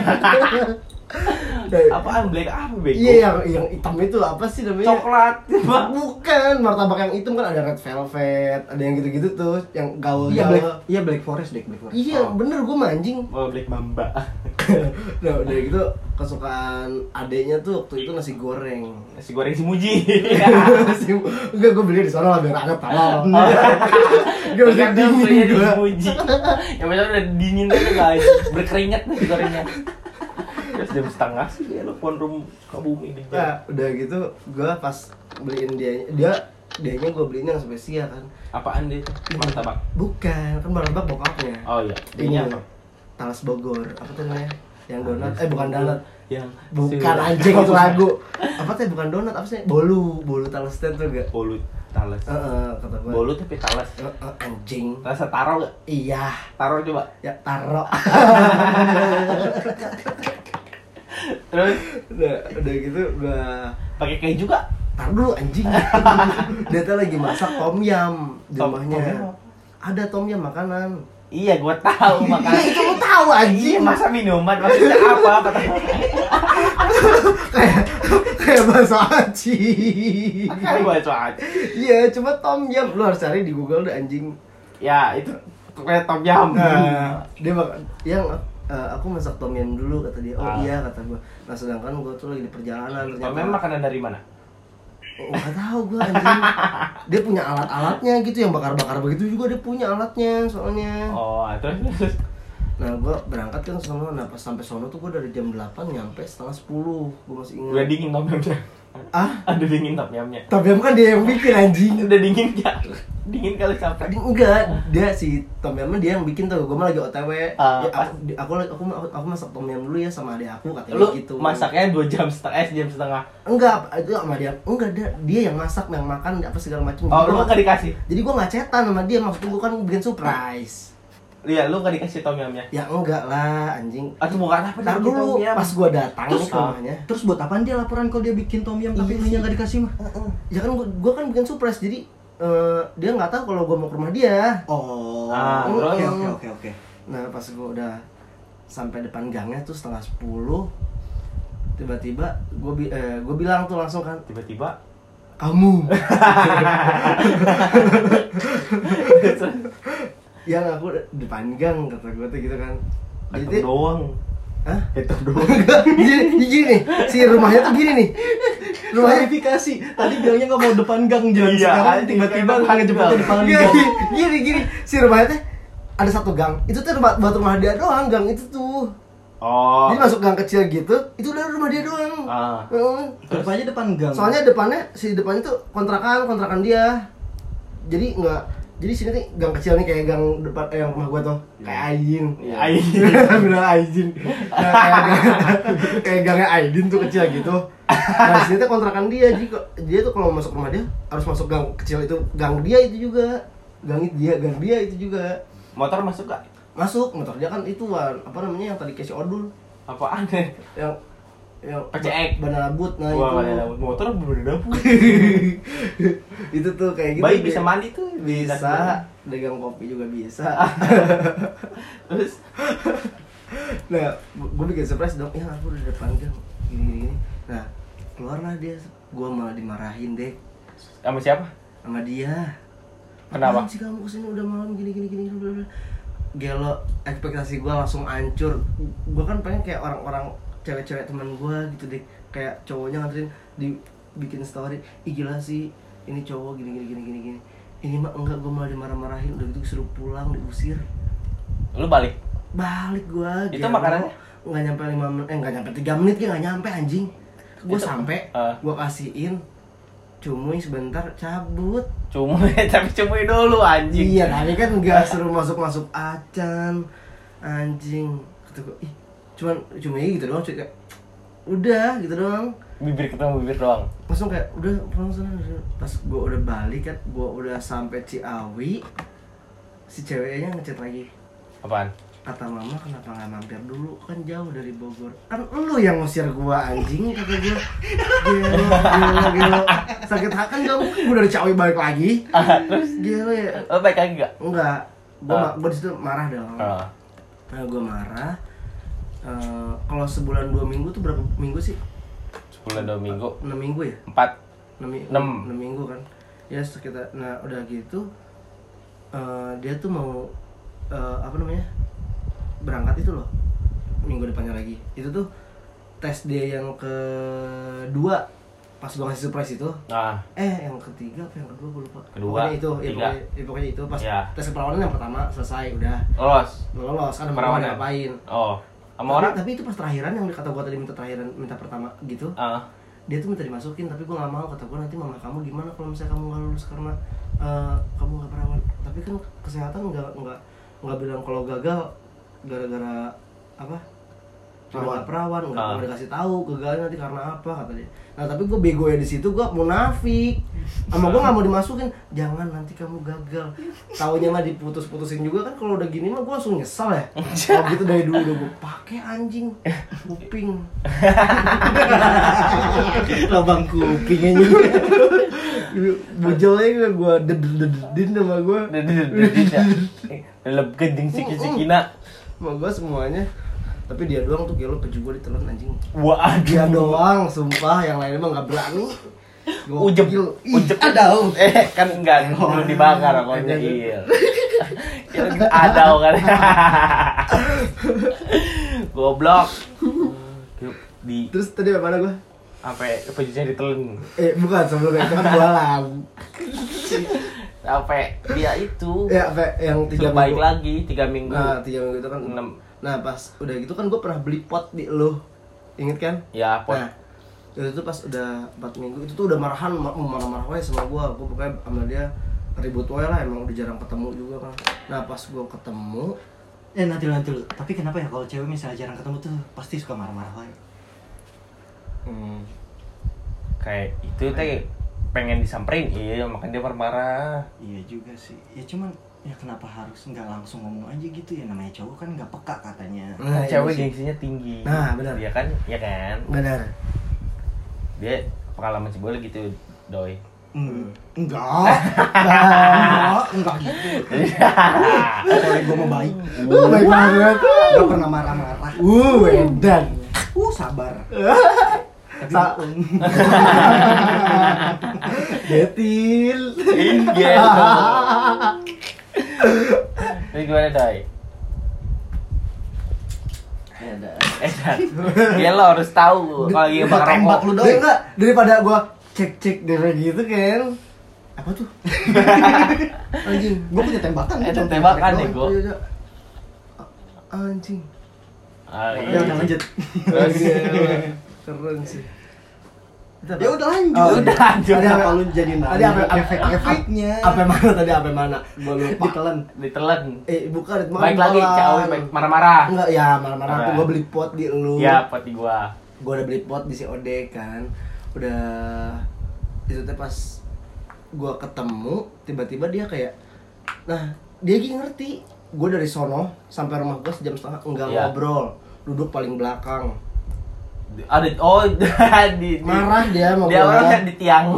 Apaan Black apa bego? Iya yang, yang hitam itu apa sih namanya? Coklat. Bukan, martabak yang hitam kan ada red velvet, ada yang gitu-gitu tuh, yang gaul-gaul. Iya Black, iya Black Forest deh, Black Forest. Iya, oh. Bener gua mancing. Oh, Black Mamba. Nah, udah gitu kesukaan adeknya tuh waktu itu nasi goreng. Nasi goreng si Muji. Enggak, gua beli di sana lah biar anget tolol. Gua udah dingin di Muji. Yang benar udah dingin tuh guys, berkeringat nasi gorengnya. Terus jam setengah sih dia telepon room Sukabumi. Nah, udah gitu gue pas beliin dia dia dianya gue beliin yang spesial kan. Apaan dia? Martabak. Bukan, kan martabak bokapnya. Oh iya. Dianya apa? Talas Bogor. Apa tuh namanya? Yang donat eh bukan donat. Yang bukan anjing itu lagu. Apa tuh bukan donat, apa sih? Bolu, bolu talas itu enggak? Bolu talas. Heeh, kata gue. Bolu tapi talas. Heeh, anjing. Rasa taro enggak? Iya. Taro coba. Ya taro. Terus udah, udah gitu gua pakai keju juga. Tar dulu anjing. Dia tuh lagi masak tom yam di rumahnya. Tom, ada tom yam makanan. Iya, gua tahu makanan. Iya, itu gua tahu anjing. Masa minuman maksudnya apa? Kayak kayak bakso aci. Kayak bakso aci. Iya, cuma tom yam lu harus cari di Google deh anjing. Ya, itu kayak tom yam. Nah, dia makan yang Uh, aku masak tom yum dulu kata dia. Oh ah. Iya kata gua. Nah sedangkan gua tuh lagi di perjalanan. Tom yum makanan dari mana? Oh gak tau gua anjing. Dia punya alat-alatnya gitu yang bakar-bakar begitu juga dia punya alatnya soalnya. Oh terus. Nah gua berangkat kan sono. Nah pas sampai sono tuh gua dari jam delapan nyampe setengah sepuluh. Gua masih ingat. Udah dingin tom yumnya. Ah? Udah dingin tom yumnya. Tom yum kan dia yang bikin anjing. Udah dingin gak? Dingin kali sampai. Enggak, dia si tom yum dia yang bikin tuh. Gua mah lagi O T W. Uh, ya, aku, aku aku aku masak tom yum dulu ya sama adik aku katanya lu gitu. Masaknya dua jam setengah, eh, jam setengah. Enggak, itu sama dia. Enggak, dia, dia yang masak, yang makan apa segala macam. Oh, lu enggak dikasih. Jadi gua enggak cetan sama dia, maksud gua kan bikin surprise. Iya, lu enggak dikasih tom yumnya. Ya enggak lah, anjing. Atau mau apa tar dulu pas gua datang ke rumahnya. Terus buat apaan dia laporan kalau dia bikin tom yum tapi lu nya enggak dikasih mah? Heeh. Ya kan gua, gua kan bikin surprise jadi Uh, dia nggak tahu kalau gue mau ke rumah dia. Oh, oke oke oke. Nah pas gue udah sampai depan gangnya tuh setengah sepuluh, tiba-tiba gue bi- eh, gue bilang tuh langsung kan, tiba-tiba kamu. Yang aku depan gang kata gue tuh gitu kan. Itu doang. Hah? Itu doang. Gini, gini, si rumahnya tuh gini nih. Klarifikasi, tadi bilangnya nggak mau depan gang jalan iya, sekarang tiba-tiba nggak depan depan gang. Gini gini, si rumahnya teh ada satu gang, itu tuh buat rumah dia doang gang itu tuh. Oh. Jadi masuk gang kecil gitu, itu udah rumah dia doang. Ah. Depannya uh, depan gang. Soalnya depannya si depannya tuh kontrakan kontrakan dia, jadi nggak, jadi sini tuh gang kecil nih kayak gang depan eh, yang rumah gua tuh kayak Aidin. Ya, Aidin, bener Aidin. Kayak gangnya Aidin tuh kecil gitu. Nah disini tuh kontrakan dia, jadi dia tuh kalau masuk rumah dia harus masuk gang kecil itu, gang dia itu juga, gang dia, gang dia itu juga. Motor masuk gak? Masuk, motor dia kan itu apa namanya yang tadi kasih odul. Apaan deh? Yang yang P C X Bandar Labut, nah wah, itu motor bener-bener dapur. Itu tuh kayak gitu. Bayi bisa mandi tuh? Bisa, bisa. Dagang kopi juga bisa. Terus? Nah, gue bikin surprise dong, ya aku udah depan gang gini-gini. Nah, keluarlah dia, gua malah dimarahin deh. Sama siapa? Sama dia. Kenapa? Apaan sih kamu kesini udah malam gini gini gini gini. Gelo, ekspektasi gua langsung hancur. Gua kan pengen kayak orang-orang cewek-cewek teman gua gitu deh, kayak cowoknya nganterin dibikin story. Ih gila sih, ini cowok gini gini gini gini gini. Ini mah enggak, gua malah dimarah-marahin, udah gitu disuruh pulang, diusir. Lu balik? Balik gua. Itu makanannya enggak nyampe lima menit, eh enggak nyampe tiga menit, kayak enggak nyampe anjing. Gue sampai, uh. gue kasihin cumui sebentar cabut. Cumui, tapi cumui dulu anjing. Iya, tadi kan enggak seru masuk-masuk acan. Anjing. Kata gue, ih, cuman cumui gitu doang, cuy. Kayak udah gitu doang. Bibir ketemu bibir doang. Langsung kayak udah pulang sana. Pas gue udah balik kan, gue udah sampai Ciawi. Si ceweknya ngechat lagi. Apaan? Kata mama, kenapa nggak mampir dulu, kan jauh dari Bogor. Kan lu yang ngusir gua anjing, kata gua. Gila, gila, gila. Sakit hati kan gak mungkin gua dari Ciawi balik lagi. Terus? Gila ya. Lo baik lagi gak? Enggak. Gua, uh. gua disitu marah dong. Uh. Nah, gua marah. Uh, Kalau sebulan dua minggu tuh berapa minggu sih? Sebulan dua minggu? Enam minggu ya? Empat. Enam. Enam minggu kan. Ya sekitar, nah udah gitu. Uh, dia tuh mau, uh, apa namanya? berangkat itu loh minggu depannya lagi. Itu tuh tes dia yang kedua pas gua ngasih surprise itu. Nah. Eh yang ketiga apa yang kedua gua lupa. Kedua. Pokoknya itu, ya pokoknya, ya pokoknya itu pas ya. Tes perlawanan yang pertama selesai udah. Lolos. Lolos kan mau ngapain. Oh. Sama orang. Tapi itu pas terakhiran yang kata gua tadi minta terakhiran minta pertama gitu. Uh. Dia tuh minta dimasukin tapi gua enggak mau, kata gua nanti mama kamu gimana kalau misalnya kamu enggak lulus karena uh, kamu enggak perawan. Tapi kan kesehatan enggak enggak enggak bilang kalau gagal gara-gara apa perawan perawan nggak mau dikasih tahu gagalnya nanti karena apa, kata dia. Nah tapi gue bego ya di situ, gue munafik sama gue nggak mau dimasukin, jangan nanti kamu gagal. Taunya mah diputus-putusin juga kan. Kalau udah gini mah gue langsung nyesel ya. Kalau gitu dari dulu udah gue pakai anjing kuping lubang kupingnya juga bujelnya gue dededin sama gue dededin ya leb gending sikit-sikina mau gue semuanya. Tapi dia doang tuh gelo peju gue ditelan anjing. Wah, dia doang sumpah, yang lainnya mah enggak berani. Ujep, ujep adau. Eh, kan enggak perlu dibakar kalau nyil. Kita adau kan. Goblok. Di terus tadi apa ada gue? Sampai pejunya ditelan. Eh, bukan sebelumnya kan bolam. Sampai dia itu. Ya, sampai yang tiga minggu. Baik lagi tiga minggu. Nah, tiga minggu itu kan enam. Nah pas udah gitu kan gue pernah beli pot di lo, inget kan? Ya pot. Nah itu pas udah empat minggu itu tuh udah marahan, marah-marah wae sama gue. Gue pokoknya sama dia ribut wae lah, emang udah jarang ketemu juga kan. Nah pas gue ketemu, eh nanti nanti lu. Tapi kenapa ya kalau cewek misalnya jarang ketemu tuh pasti suka marah-marah wae? Hmm. Kayak itu teh pengen disamperin, iya makanya dia marah-marah. Iya juga sih, ya cuman. Ya kenapa harus nggak langsung ngomong aja gitu ya, namanya cowok kan nggak peka katanya. Nah, cewek gengsinya tinggi. Nah benar. Iya kan, iya kan. Benar. Dia pengalaman si Bola gitu, Doy. Mm. Enggak. Enggak. Enggak gitu. Soalnya gue mau baik. Uh, baik banget. Gak pernah marah-marah. Uh, edan. Uh, sabar. Sa- Getil. Inggil. Jadi gimana, Day? Ya, dah. Eh, dah. Ya lo harus tahu kalau lagi bakal tembak lu doang. Enggak, daripada gua cek-cek dari gitu kan. Apa tuh? Anjing, gua punya tembakan. Ada tembakan nih gua. Anjing. Ah, iya. Udah lanjut. Keren sih. Ya udah lanjut. Oh, udah lanjut. Ada apa lu jadi nanya? Tadi apa efek-efeknya? Apa mana tadi apa mana? Gua lupa. Ditelan, ditelan. Eh, bukan ditelan. Baik lagi, cawe baik marah-marah. Enggak, ya marah-marah tuh gua beli pot di lu. Iya, pot di gua. Gua udah beli pot di C O D kan. Udah itu teh pas gua ketemu, tiba-tiba dia kayak nah, dia lagi ngerti. Gua dari sono sampai rumah gua sejam setengah enggak ya. Ngobrol. Duduk paling belakang. Ada oh di, marah dia mau dia orang kan di tiang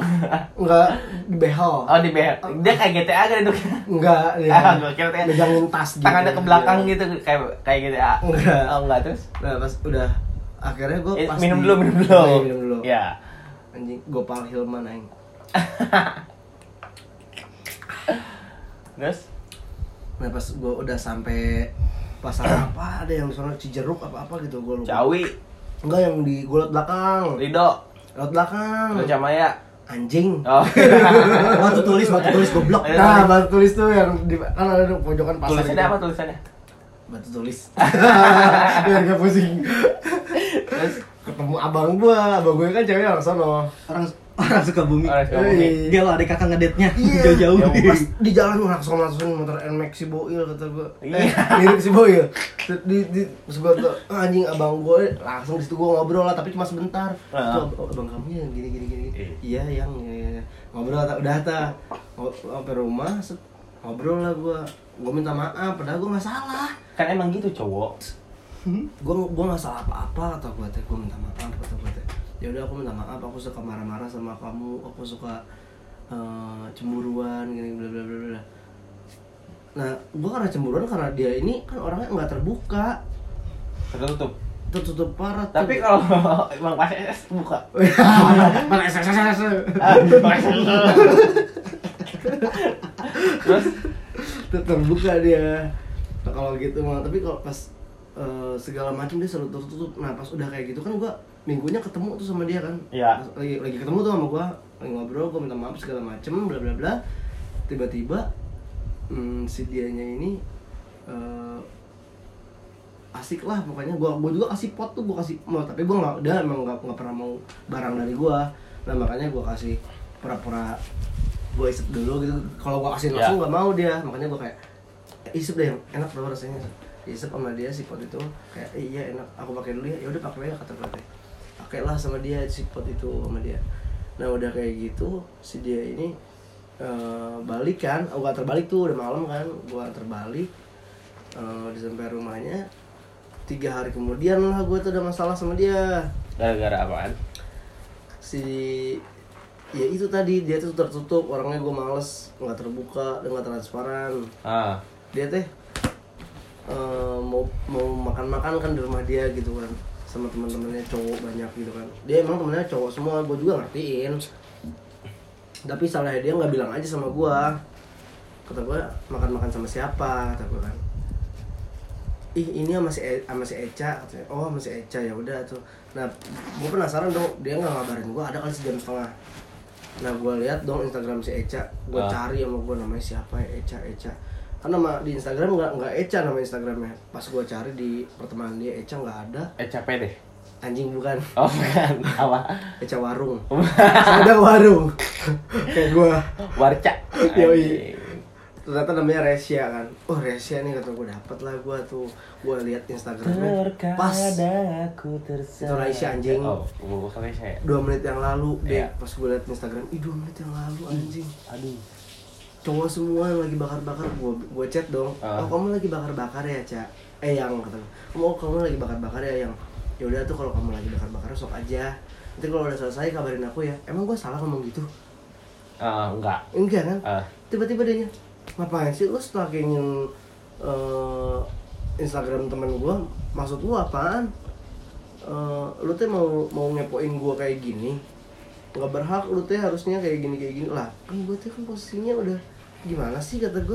enggak di behel. Oh di behel dia kayak G T A kan itu enggak dia ah, megangin tas gitu tangannya ke belakang ya. Gitu kayak kayak G T A enggak oh enggak terus nah pas udah akhirnya gue pas minum dulu minum dulu nah, minum dulu ya anjing Gopal Hilman aing terus nah pas gue udah sampai pasar apa ada yang soalnya Cijeruk apa apa gitu gue lupa Ciawi enggak yang di golot belakang. Lido. Golot belakang. Camaya. Anjing. Oh. Batu tulis, batu tulis goblok. Nah, batu tulis tuh yang di kan ada pojokan pasar. Tulisannya gitu. Apa tulisannya? Batu tulis. Biar enggak pusing. Terus ketemu abang gua. Abang gua kan cewek orang sono. Orang orang Sukabumi. Dia loh adik kakak ngedate-nya yeah. Jauh-jauh ya, pas di jalan gua langsung langsung motor N MAX si Boil kata gua. Iya, eh, mirip si Boil. Di di sebab anjing abang gua langsung di situ gua ngobrol lah tapi cuma sebentar. Nah. Tuh, abang kami yang gini gini gini. Iya, yeah. yang ya, ya. Ngobrol tak udah tak sampai rumah set, ngobrol lah gua. Gua minta maaf padahal gua enggak salah. Kan emang gitu cowok. Hmm? Gua gua enggak salah apa-apa atau gua teh gua minta maaf atau gua teh. Ya udah aku minta maaf, aku suka marah-marah sama kamu, aku suka uh, cemburuan gini bla bla bla bla. Nah, gua karena cemburuan karena dia ini kan orangnya enggak terbuka. Tertutup. Tertutup parah. Tapi kalau Bang Pases buka. Mana S S S S. Terus terbuka dia. Kalau gitu mah, tapi kalau pas uh, segala macam dia selalu tertutup. Nah, pas udah kayak gitu kan gua minggunya ketemu tuh sama dia kan, ya. lagi lagi ketemu tuh sama gua, lagi ngobrol, gua minta maaf segala macem, bla bla bla. Tiba-tiba hmm, si dianya ini uh, asik lah pokoknya. Gua gua juga kasih pot tuh, gua kasih mau, tapi gua nggak, udah emang nggak nggak pernah mau barang dari gua. Nah makanya gua kasih pura-pura gua isep dulu gitu. Kalau gua kasih langsung nggak ya. mau dia, makanya gua kayak isep deh yang enak loh rasanya. Isep sama dia si pot itu kayak iya enak, aku pakai dulu ya. Ya udah pakai ya kata gue. Pakailah sama dia si pot itu sama dia. Nah udah kayak gitu si dia ini uh, balik kan, oh, gua terbalik tuh udah malam kan, gua terbalik uh, di sampai rumahnya. Tiga hari kemudian lah gua tuh ada masalah sama dia. Gara-gara apaan? Si ya itu tadi dia tuh tertutup orangnya, gua males, nggak terbuka, nggak transparan. Ah. Dia teh uh, mau mau makan-makan kan di rumah dia gitu kan. Sama teman-temannya cowok banyak gitu kan, dia emang temennya cowok semua, gue juga ngertiin, tapi salahnya dia nggak bilang aja sama gue, kata gue makan-makan sama siapa, kata gue kan, ih ini sama si, e- sama si Eca, katanya. Oh sama si Eca ya udah tuh, nah gue penasaran dong, dia nggak ngabarin gue, ada kali sejam setengah, nah gue lihat dong Instagram si Eca, gue ah. cari sama gue namanya siapa ya Eca Eca. Kan nama di Instagram nggak nggak Eca nama Instagramnya, pas gue cari di pertemanan dia Eca nggak ada. Eca P deh anjing bukan? Oh bukan apa? Eca warung. Ada warung kayak gue warca. Yoi ternyata namanya Resia kan. Oh Resia nih kata gue dapet lah gue tuh, gue lihat Instagramnya pas aku itu Resia anjing. Oh gue kata Resia ya? Dua menit yang lalu deh yeah. Pas gue lihat Instagram, ih dua menit yang lalu anjing. Aduh cowok semua yang lagi bakar-bakar, gua gua chat dong. Uh. Oh, kamu lagi bakar-bakar ya, Cak? Eh, yang kata. Oh, kamu lagi bakar-bakar ya, yang. Ya udah tuh kalau kamu lagi bakar-bakar sok aja. Nanti kalau udah selesai kabarin aku ya. Emang gua salah ngomong gitu? Uh, enggak. Enggak kan? Uh. Tiba-tiba dia, ngapain sih lu stalkingin uh, Instagram teman gua? Maksud lu apaan? Uh, lu tuh mau mau ngepoin gua kayak gini? Nggak berhak lu teh, harusnya kayak gini kayak gini lah kan. Gue teh kan posisinya udah gimana sih kata gue.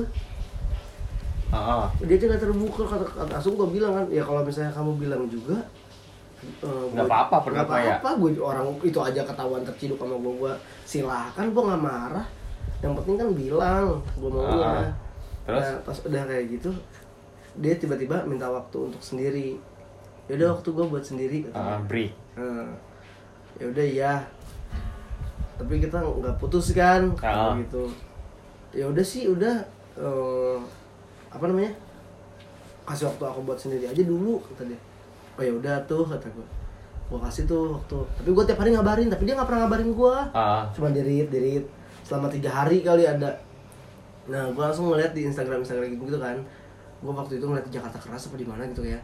Uh-huh. Dia tuh nggak terbuka kata, kata langsung gue bilang kan ya kalau misalnya kamu bilang juga uh, nggak apa apa nggak apa apa ya. Gue orang itu aja ketahuan terciduk sama gue, gue silahkan, gue nggak marah, yang penting kan bilang gue mau. Uh-huh. Terus nah, pas udah kayak gitu dia tiba-tiba minta waktu untuk sendiri. Yaudah waktu gue buat sendiri kata. Uh, break uh, yaudah ya tapi kita nggak putus kan. Oh. Gitu ya udah sih udah uh, apa namanya kasih waktu aku buat sendiri aja dulu kata dia. Oh ya udah tuh kata gue, gue kasih tuh waktu, tapi gue tiap hari ngabarin tapi dia nggak pernah ngabarin gue. Oh. Cuma dirit dirit selama tiga hari kali ada. Nah gue langsung ngeliat di Instagram Instagram gitu kan, gue waktu itu ngeliat di Jakarta Keras apa di mana gitu ya,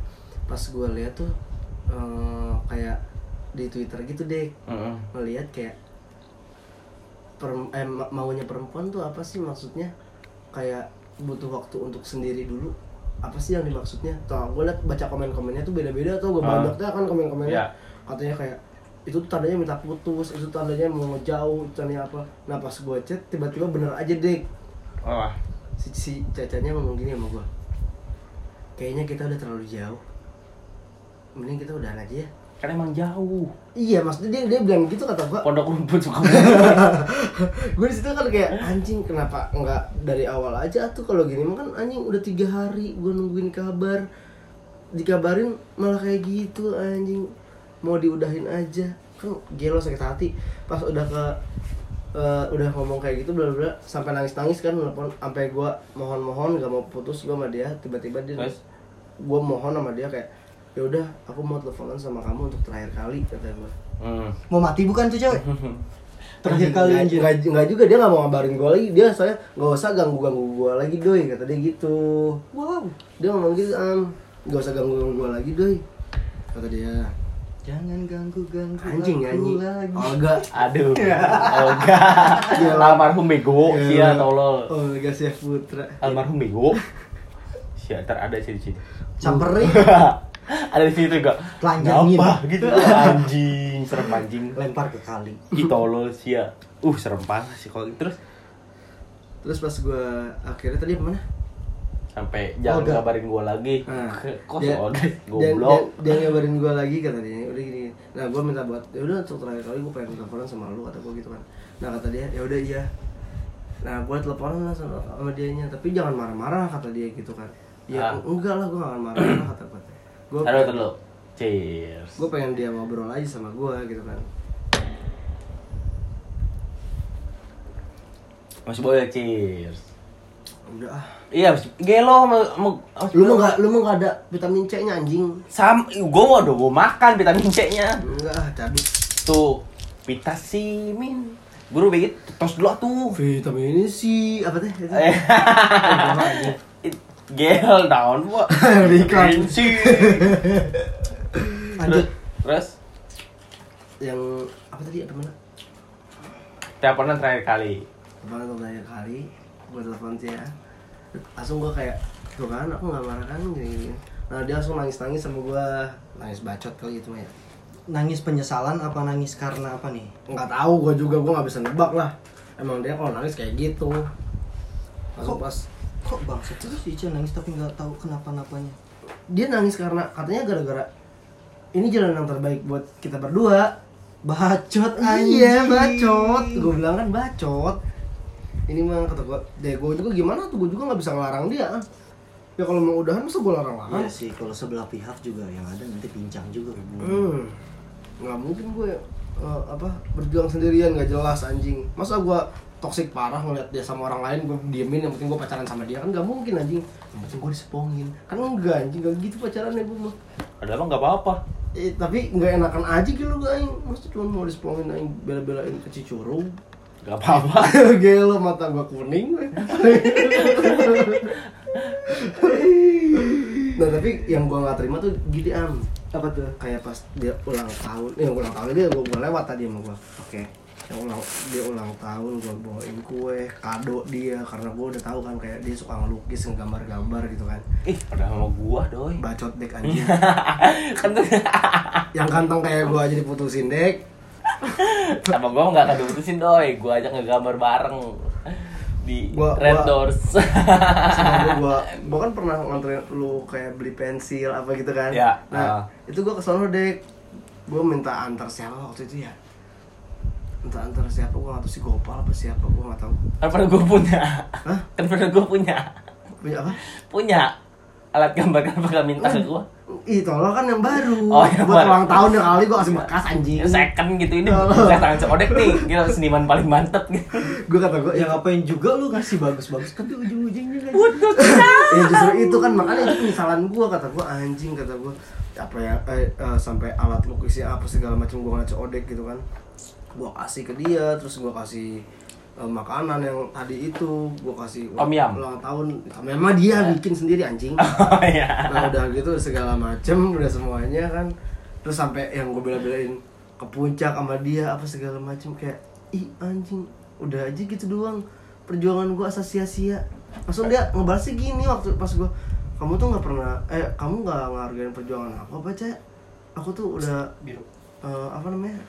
pas gue lihat tuh uh, kayak di Twitter gitu deh. Uh-uh. Ngeliat kayak Per, eh, maunya perempuan tuh apa sih maksudnya, kayak butuh waktu untuk sendiri dulu apa sih yang dimaksudnya tuh. Gue liat baca komen-komennya tuh beda-beda tuh, gue banyak tuh kan komen-komennya. Yeah. Katanya kayak itu tandanya minta putus, itu tandanya mau ngejauh, itu tandanya apa. Nah pas gue chat tiba-tiba bener aja deh. Oh. si si cacanya ngomong gini sama gue, kayaknya kita udah terlalu jauh, mending kita udahan aja ya. Kan emang jauh. Iya, maksudnya dia dia bilang gitu kata gua. Pondok Rumput Sukabumi. Gua di situ kan kayak anjing kenapa enggak dari awal aja tuh kalau gini mah kan anjing udah tiga hari gua nungguin kabar. Dikabarin malah kayak gitu anjing. Mau diudahin aja. Kan gelo sakit hati. pas udah ke uh, udah ngomong kayak gitu bla bla sampai nangis-nangis kan nelpon, sampai gua mohon-mohon gak mau putus gua sama dia, tiba-tiba dia nice. Gua mohon sama dia kayak ya udah aku mau teleponan sama kamu untuk terakhir kali kata gua. Mm. Mau mati bukan tuh cewek? Terakhir kali anjir. Enggak juga, dia enggak mau ngabarin gue lagi. Dia saya enggak usah ganggu-ganggu gue lagi, Doy, kata dia gitu. Wow. Dia ngomong gitu, "Am, enggak usah ganggu gue lagi, Doy." Kata dia. Jangan ganggu-ganggu anjing nyanyi lagi. Olga. Aduh. Olga. Almarhum Bego, sia tolol. Olga Syah Putra. Almarhum Bego. Sia ter ada ciri-ciri. Camperin. Ada di situ juga telanjangin gitu anjing, serem anjing, lempar ke kali ditolol sih ya, uh serem banget sih kalau gitu. terus terus pas gue akhirnya tadi kemana sampai jangan oh, ngabarin gue lagi nah, kos odet goblok dia ngabarin gue lagi kata dia udah gini, nah gue minta buat ya udah untuk terakhir kali gue pengen teleponan sama lu kata gue gitu kan, nah kata dia ya udah iya, nah gue teleponan lah sama, sama dianya tapi jangan marah-marah kata dia gitu kan, ya ah. enggak lah gue gak akan marah-marah kata gue. Gue pengen, gue pengen dia ngobrol aja sama gue gitu kan. Masih boleh cheers. Udah ah. Iya, gelo mau lu mau enggak lu mau enggak ada vitamin C-nya anjing. Sam gue mau udah gue makan vitamin C-nya. Enggak ah, cabut. Tuh, vitamin. Guru begitu tos dulu tuh. Vitamin C apa teh? Gel down buat bikin sih. Lanjut. Terus yang apa tadi ada mana? Teleponan terakhir kali. Teleponan terakhir kali, gua telepon dia. Langsung gua kayak, "Tuh kan aku enggak marah kan gini." Nah, dia langsung nangis-nangis sama gua. Nangis bacot kali itu mah ya. Nangis penyesalan apa nangis karena apa nih? Enggak tahu gua juga, gua enggak bisa nebak lah. Emang dia kalau nangis kayak gitu. Langsung pas kok bangsa terus Ica nangis tapi nggak tahu kenapa-napanya. Dia nangis karena katanya gara-gara ini jalan yang terbaik buat kita berdua. Bacot anjing. Iya bacot. Gue bilang kan bacot. Ini mah kata gue, deh gue juga gimana tuh gue juga nggak bisa ngelarang dia. Ya kalau mau udahan masa gue larang-larang. Iya sih kalau sebelah pihak juga yang ada nanti pincang juga. Hmm. Nggak mungkin gue uh, apa berjuang sendirian nggak jelas anjing. Masa gue toksik parah ngeliat dia sama orang lain gue diemin, yang penting gue pacaran sama dia kan nggak mungkin anjing, yang penting gue disepongin kan enggak anjing, nggak gitu pacarannya gue mah ada apa nggak apa-apa eh, tapi nggak enakan aja gitu gue anjing, maksudnya cuma mau disepongin anjing bela-belain ke Cicurug nggak apa-apa gelo mata gue kuning nah tapi yang gue nggak terima tuh gini am apa tuh kayak pas dia ulang tahun yang eh, ulang tahun dia gue gue lewat tadi sama gue oke okay. Yang ulang, dia ulang tahun gue bawain kue, kado dia karena gue udah tahu kan kayak dia suka ngelukis, ngegambar-gambar gitu kan. Ih, padahal sama gue Doy. Bacot dek anjing. Yang ganteng kayak gue aja diputusin dek. Sama gue nggak akan diputusin Doy, gue aja ngegambar bareng di gua, Red Doors. Sama gue, gue kan pernah nganterin lu kayak beli pensil apa gitu kan. Ya, nah, uh. itu gue kesel lu dek. Gue minta antar siapa waktu itu ya. Entah antara siapa, gue gak tau si Gopal apa siapa, gue gak tau. Kan pernah gue punya. Hah? Kan pernah gue punya. Punya apa? Punya alat gambar-gambar gak minta ke gue. Ih tolong kan yang baru. Oh yang baru. Buat ulang tahun ya kali gue kasih bekas anjing. Second gitu ini. Saya tangan codek nih, gila seniman paling mantep gitu. Gue kata gue, ya ngapain juga lu kasih bagus-bagus kan tuh ujung-ujungnya. Butuh kan. Ya justru itu kan makanya itu penyesalan gue kata gue anjing kata gue. Apa ya, eh, eh, sampai alat lukisnya apa segala macam gue ngeliat codek gitu kan. Gue kasih ke dia, terus gue kasih uh, makanan yang tadi itu, gue kasih ulang tahun. Memang dia yeah. bikin sendiri anjing. Oh, yeah. Nah udah gitu segala macem, udah semuanya kan. Terus sampai yang gue bela-belain ke puncak sama dia apa segala macem kayak ih anjing, udah aja gitu doang. Perjuangan gue asal sia-sia. Langsung dia ngebalasnya gini waktu pas gue, kamu tuh nggak pernah, eh kamu nggak ngehargain perjuangan aku apa cah? Aku tuh udah uh, apa namanya?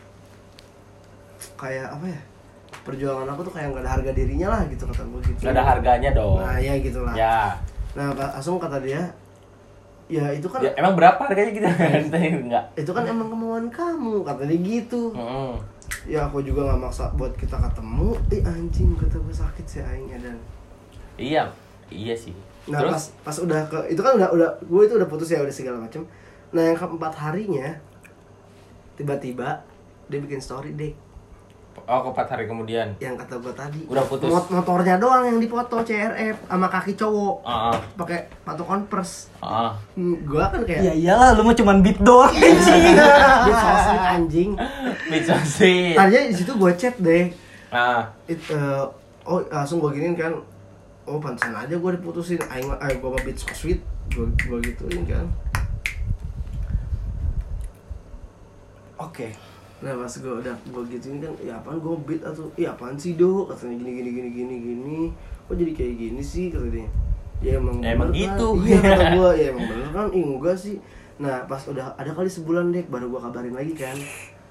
Kayak apa ya, perjuangan aku tuh kayak nggak ada harga dirinya lah gitu kata gue gitu. Nggak ada harganya dong. Nah ya gitulah. Ya. Nah langsung kata dia, ya itu kan. Ya, emang berapa harganya kita nggak? Itu kan emang kemauan kamu kata dia gitu. Mm-hmm. Ya aku juga nggak maksa buat kita ketemu. Eh anjing kata gue sakit sih aingnya dan. Iya, iya sih. Nah terus? pas pas udah ke itu kan udah udah gue itu udah putus ya udah segala macam. Nah yang keempat harinya tiba-tiba dia bikin story deh. Oh, ke empat hari kemudian. Yang kata gue tadi. Udah putus. Mot motornya doang yang dipoto C R F sama kaki cowok. Uh-huh. Pakai patok Converse. Heeh. Uh-huh. Gua kan kayak ya iyalah lu mah cuman beat doang anjing. Beat sosit anjing. Beat sosit. Tadinya di situ gue chat deh. Nah. It, uh, oh langsung gue giniin kan. Oh pantesan aja gue diputusin. Aing eh gua mah beat sosit. Gua gua gituin kan. Oke. Okay. Nah pas gue udah gue gituin kan, ya apaan gue beat atau ya apaan sih do, katanya gini gini gini gini gini, kok jadi kayak gini sih katanya, ya emang ya, bener emang kan, gitu. Iya kata gue, ya emang bener kan, ih enggak sih. Nah pas udah ada kali sebulan deh, baru gue kabarin lagi kan,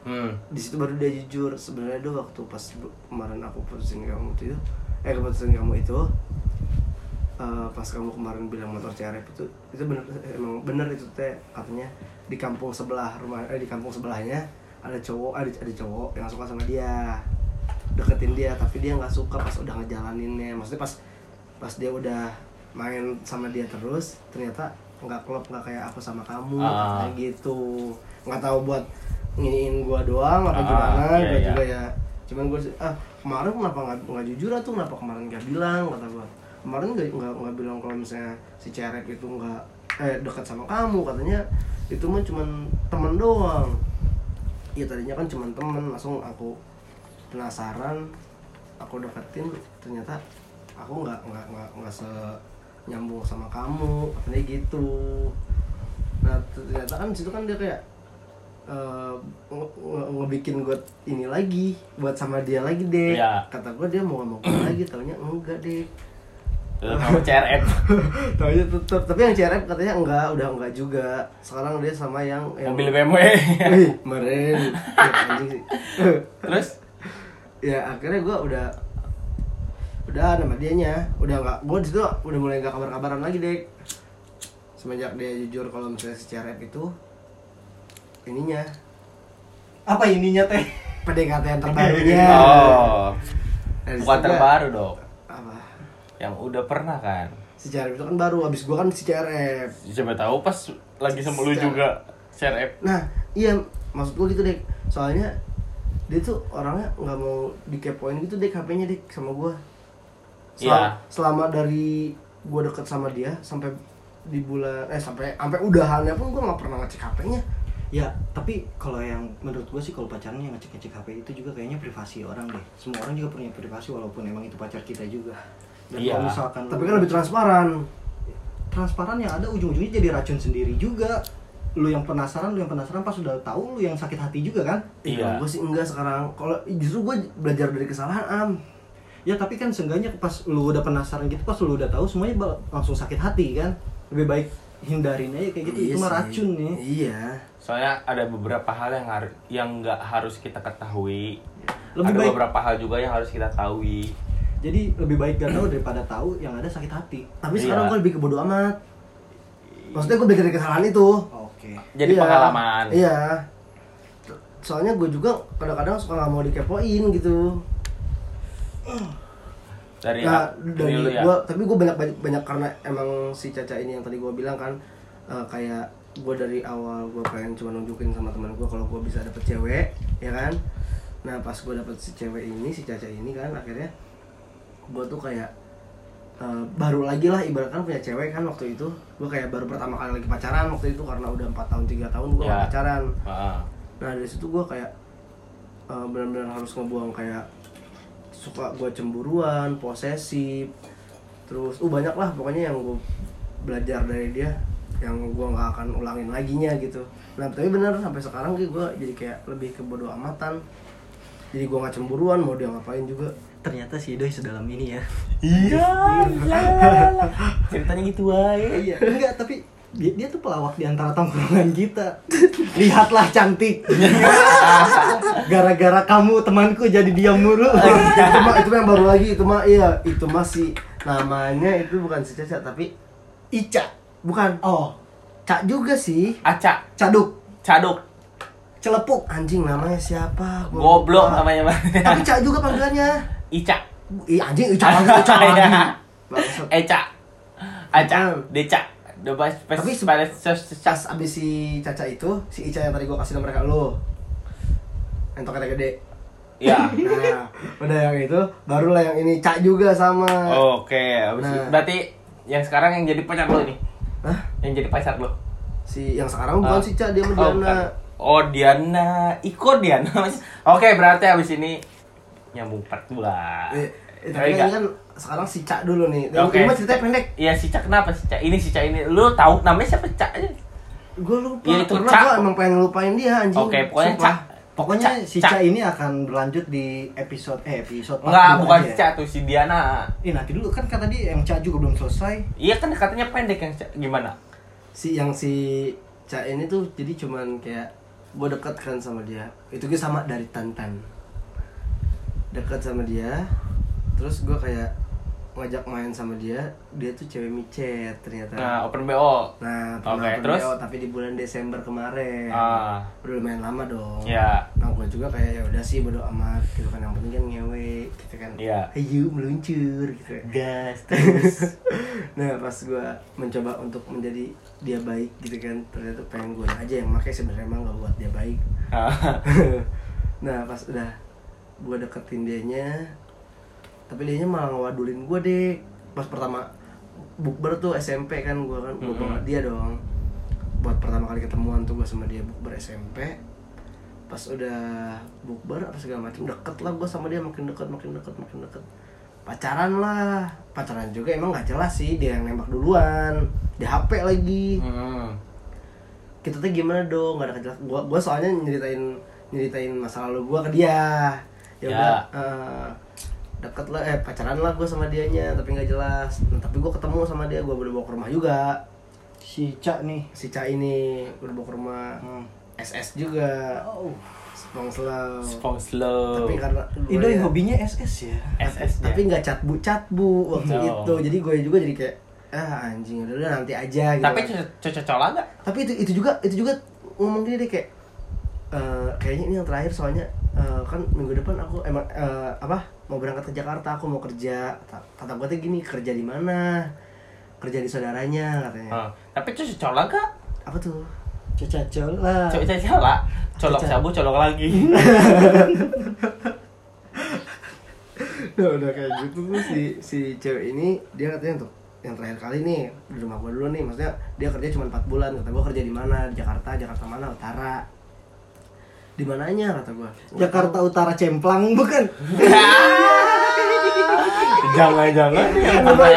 hmm. di situ baru dia jujur sebenarnya do waktu pas kemarin aku putusin kamu itu, eh keputusin kamu itu, uh, pas kamu kemarin bilang motor C R F itu, itu bener emang bener itu teh katanya di kampung sebelah rumah, eh di kampung sebelahnya. Ada cowok, ada, ada cowok yang suka sama dia, deketin dia, tapi dia nggak suka pas udah ngejalaninnya. Maksudnya pas pas dia udah main sama dia terus, ternyata nggak klop, nggak kayak aku sama kamu, uh. kayak gitu. Nggak tahu buat nginiin gua doang apa uh, gimana, iya, gua iya. juga ya. Cuman gua ah kemarin kenapa nggak nggak jujur tuh, kenapa kemarin nggak bilang, kata gua. Kemarin nggak nggak nggak bilang kalau misalnya si C R F itu nggak eh dekat sama kamu, katanya itu mah cuman temen doang. Iya tadinya kan cuma temen, langsung aku penasaran, aku deketin, ternyata aku nggak nggak nggak nggak se nyambung sama kamu, katanya gitu. Nah ternyata kan situ kan dia kayak uh, ngebikin gue ini lagi, buat sama dia lagi deh. Ya. Kata gue dia mau ngomong lagi, taunya enggak deh. Kamu C R F. Taunya tetep, tapi yang C R F katanya enggak, udah enggak juga. Sekarang dia sama yang, yang... mobil B M W. Wih, meren. Ya, anjing sih. Terus? Ya akhirnya gue udah udah nama dianya, udah enggak, gue disitu udah mulai enggak kabar-kabaran lagi deh. Semenjak dia jujur kalau misalnya si C R F itu ininya. Apa ininya teh? P D K T yang terbarunya. Oh. Bukan terbaru dong. Yang udah pernah kan. Si C R F itu kan baru, abis gua kan si C R F. Coba tahu pas lagi sama lu juga C R F. Nah, iya maksud gua gitu deh. Soalnya dia tuh orangnya nggak mau dikepoin gitu deh H P-nya deh sama gua. Sel- yeah. Selama dari gua deket sama dia sampai di bulan eh sampai sampai udahannya pun gua nggak pernah ngecek H P-nya. Ya, tapi kalau yang menurut gue sih kalau pacarnya yang ngecek-ngecek H P itu juga kayaknya privasi orang deh. Semua orang juga punya privasi walaupun emang itu pacar kita juga. Dan iya. Kalau misalkan tapi kan lebih transparan. Transparan yang ada ujung-ujungnya jadi racun sendiri juga. Lu yang penasaran, lu yang penasaran pas sudah tahu lu yang sakit hati juga kan? Iya. Gue sih enggak sekarang. Kalau justru gue belajar dari kesalahan am. Ya tapi kan seenggaknya pas lu udah penasaran gitu, pas lu udah tahu semuanya langsung sakit hati kan? Lebih baik hindarin aja kayak gitu. Iya, itu mah racun nih. Iya. Soalnya ada beberapa hal yang har- yang enggak harus kita ketahui. Lebih ada baik. Beberapa hal juga yang harus kita tahui. Jadi lebih baik gak tahu daripada tahu yang ada sakit hati. Tapi iya. Sekarang gue lebih ke bodo amat. Maksudnya gue belajar dari kesalahan itu. Oke. Okay. Jadi iya. Pengalaman. Iya. Soalnya gue juga kadang-kadang suka nggak mau dikepoin gitu. Dari nah, dari gue, ya? Tapi gue banyak banyak karena emang si Caca ini yang tadi gue bilang kan uh, kayak gue dari awal gue pengen cuma nunjukin sama teman gue kalau gue bisa dapet cewek, ya kan. Nah pas gue dapet si cewek ini, si Caca ini kan akhirnya. Gue tuh kayak uh, baru lagi lah ibaratkan punya cewek kan waktu itu. Gue kayak baru pertama kali lagi pacaran waktu itu karena udah empat tahun tiga tahun gue yeah. pacaran. uh. Nah dari situ gue kayak uh, benar-benar harus ngebuang kayak suka gue cemburuan, posesif. Terus uh banyak lah pokoknya yang gue belajar dari dia yang gue gak akan ulangin laginya gitu. Nah tapi benar sampai sekarang gue jadi kayak lebih ke bodo amatan. Jadi gue gak cemburuan mau dia ngapain juga. Ternyata si Idoy sedalam ini ya. Iya, iya. Ceritanya gitu wae. Iya. Enggak, tapi dia, dia tuh pelawak di antara tongkrongan kita. Lihatlah cantik. Gara-gara kamu temanku jadi diam mulu. Itu mah itu yang baru lagi itu mah iya, itu masih namanya itu bukan si Caca tapi Ica. Bukan. Oh. Cak juga sih. Aca. Caduk. Caduk. Celepuk anjing namanya siapa? Gua goblok lupa. Namanya Bang. Tapi Cak juga panggilannya. Ica. Ih anjing Ica lagi Ica lagi. Eca. Aca, Deca. Deba spes. Tapi sebenarnya cas abis si Caca itu, si Ica yang tadi gua kasih nomor ke lu. Entoknya gede. Ya. Nah, udah yang itu, barulah yang ini Cak juga sama. Oke, okay. Nah. Berarti yang sekarang yang jadi pacar lo ini. Hah? Yang jadi pacar lo? Si yang sekarang bukan uh. si Cak, dia sama oh, Diana. Bukan. Oh, Diana, Iko Diana. Oke, okay, berarti abis ini nyambung part dua. Eh, tapi kan sekarang si Cak dulu nih. Oke. Okay. Cuma ceritanya pendek. Iya, si Cak kenapa si Cak? Ini si Cak ini. Lu tahu namanya siapa Cak? Gue lupa. Ya, itu karena Cak. Gue emang pengen ngelupain dia anjing. Oke, okay, pokoknya sumpah. Cak. Pokoknya Ca, si Ca. Ca ini akan berlanjut di episode eh episode enggak, bukan si Ca tuh, si Diana. Ih, nanti dulu kan kata dia yang Ca juga belum selesai. Iya kan katanya pendek yang Ca. Gimana? Si yang si Ca ini tuh jadi cuman kayak gua deket kan sama dia. Itu gue sama dari Tantan. Deket sama dia. Terus gua kayak ngajak main sama dia, dia tuh cewek Micet ternyata. Nah, open B O. Nah, okay, open terus? B O tapi di bulan Desember kemarin. Ah. Udah lumayan lama dong. Iya. Yeah. Nah, gue juga kayak ya udah sih bodo amat gitu kan, yang penting kan ngewe gitu kan. Iya. Yeah. Ayo meluncur gitu. Gas terus. Nah, pas gue mencoba untuk menjadi dia baik gitu kan, ternyata pengen gue aja yang makanya sebenarnya emang gak buat dia baik. Nah, pas udah gue deketin dianya, tapi dianya malah ngewadulin gue deh. Pas pertama bukber tuh S M P kan, gue kan gue banget dia dong. Buat pertama kali ketemuan tuh gue sama dia bukber S M P. Pas udah bukber apa segala macam, deket lah gue sama dia, makin deket makin deket makin deket. Pacaran lah, pacaran juga emang nggak jelas sih, dia yang nembak duluan, di H P lagi. Mm. Kita tuh gimana dong, nggak ada kejelasan. Gue gue soalnya nyeritain nyeritain masa lalu gue ke dia. Ya. Yeah. Gua, uh, deket lah, eh pacaran lah gue sama dianya tapi nggak jelas. Nah, tapi gue ketemu sama dia, gue udah bawa ke rumah juga si Ca nih, si Ca ini udah bawa ke rumah. Hmm. S S juga. Oh. Sponslow Sponslow tapi karena Idoy ya, hobinya S S ya, S S tapi nggak cat bu cat bu waktu no. itu, jadi gue juga jadi kayak ah anjing udah udah nanti aja gitu. Tapi cocok-cocokan nggak? Tapi itu itu juga itu juga ngomong gini deh kayak uh, kayaknya ini yang terakhir soalnya uh, kan minggu depan aku emang uh, apa mau berangkat ke Jakarta, aku mau kerja. Kata gue tuh gini, kerja di mana? Kerja di saudaranya katanya. Uh, tapi itu cocola gak? Apa tuh? Coca cola. Coca cola. Colok sabu, colok lagi. Nah, udah kayak gitu tuh si si cewek ini, dia katanya tuh yang terakhir kali nih di rumah gue dulu nih, maksudnya dia kerja cuma empat bulan. Kata gue kerja di mana? Di Jakarta. Jakarta mana? Utara. Di mananya kata gua? Jakarta Utara, Cemplang bukan? Jangan-jangan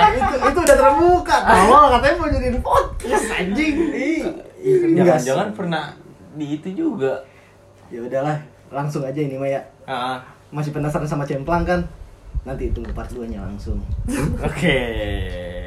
itu itu udah terbuka. Awal katanya mau jadiin podcast anjing. Jangan-jangan pernah di itu juga. Ya udahlah, langsung aja ini Maya. Uh-huh. Masih penasaran sama Cemplang kan? Nanti tunggu part dua-nya langsung. Oke. Okay.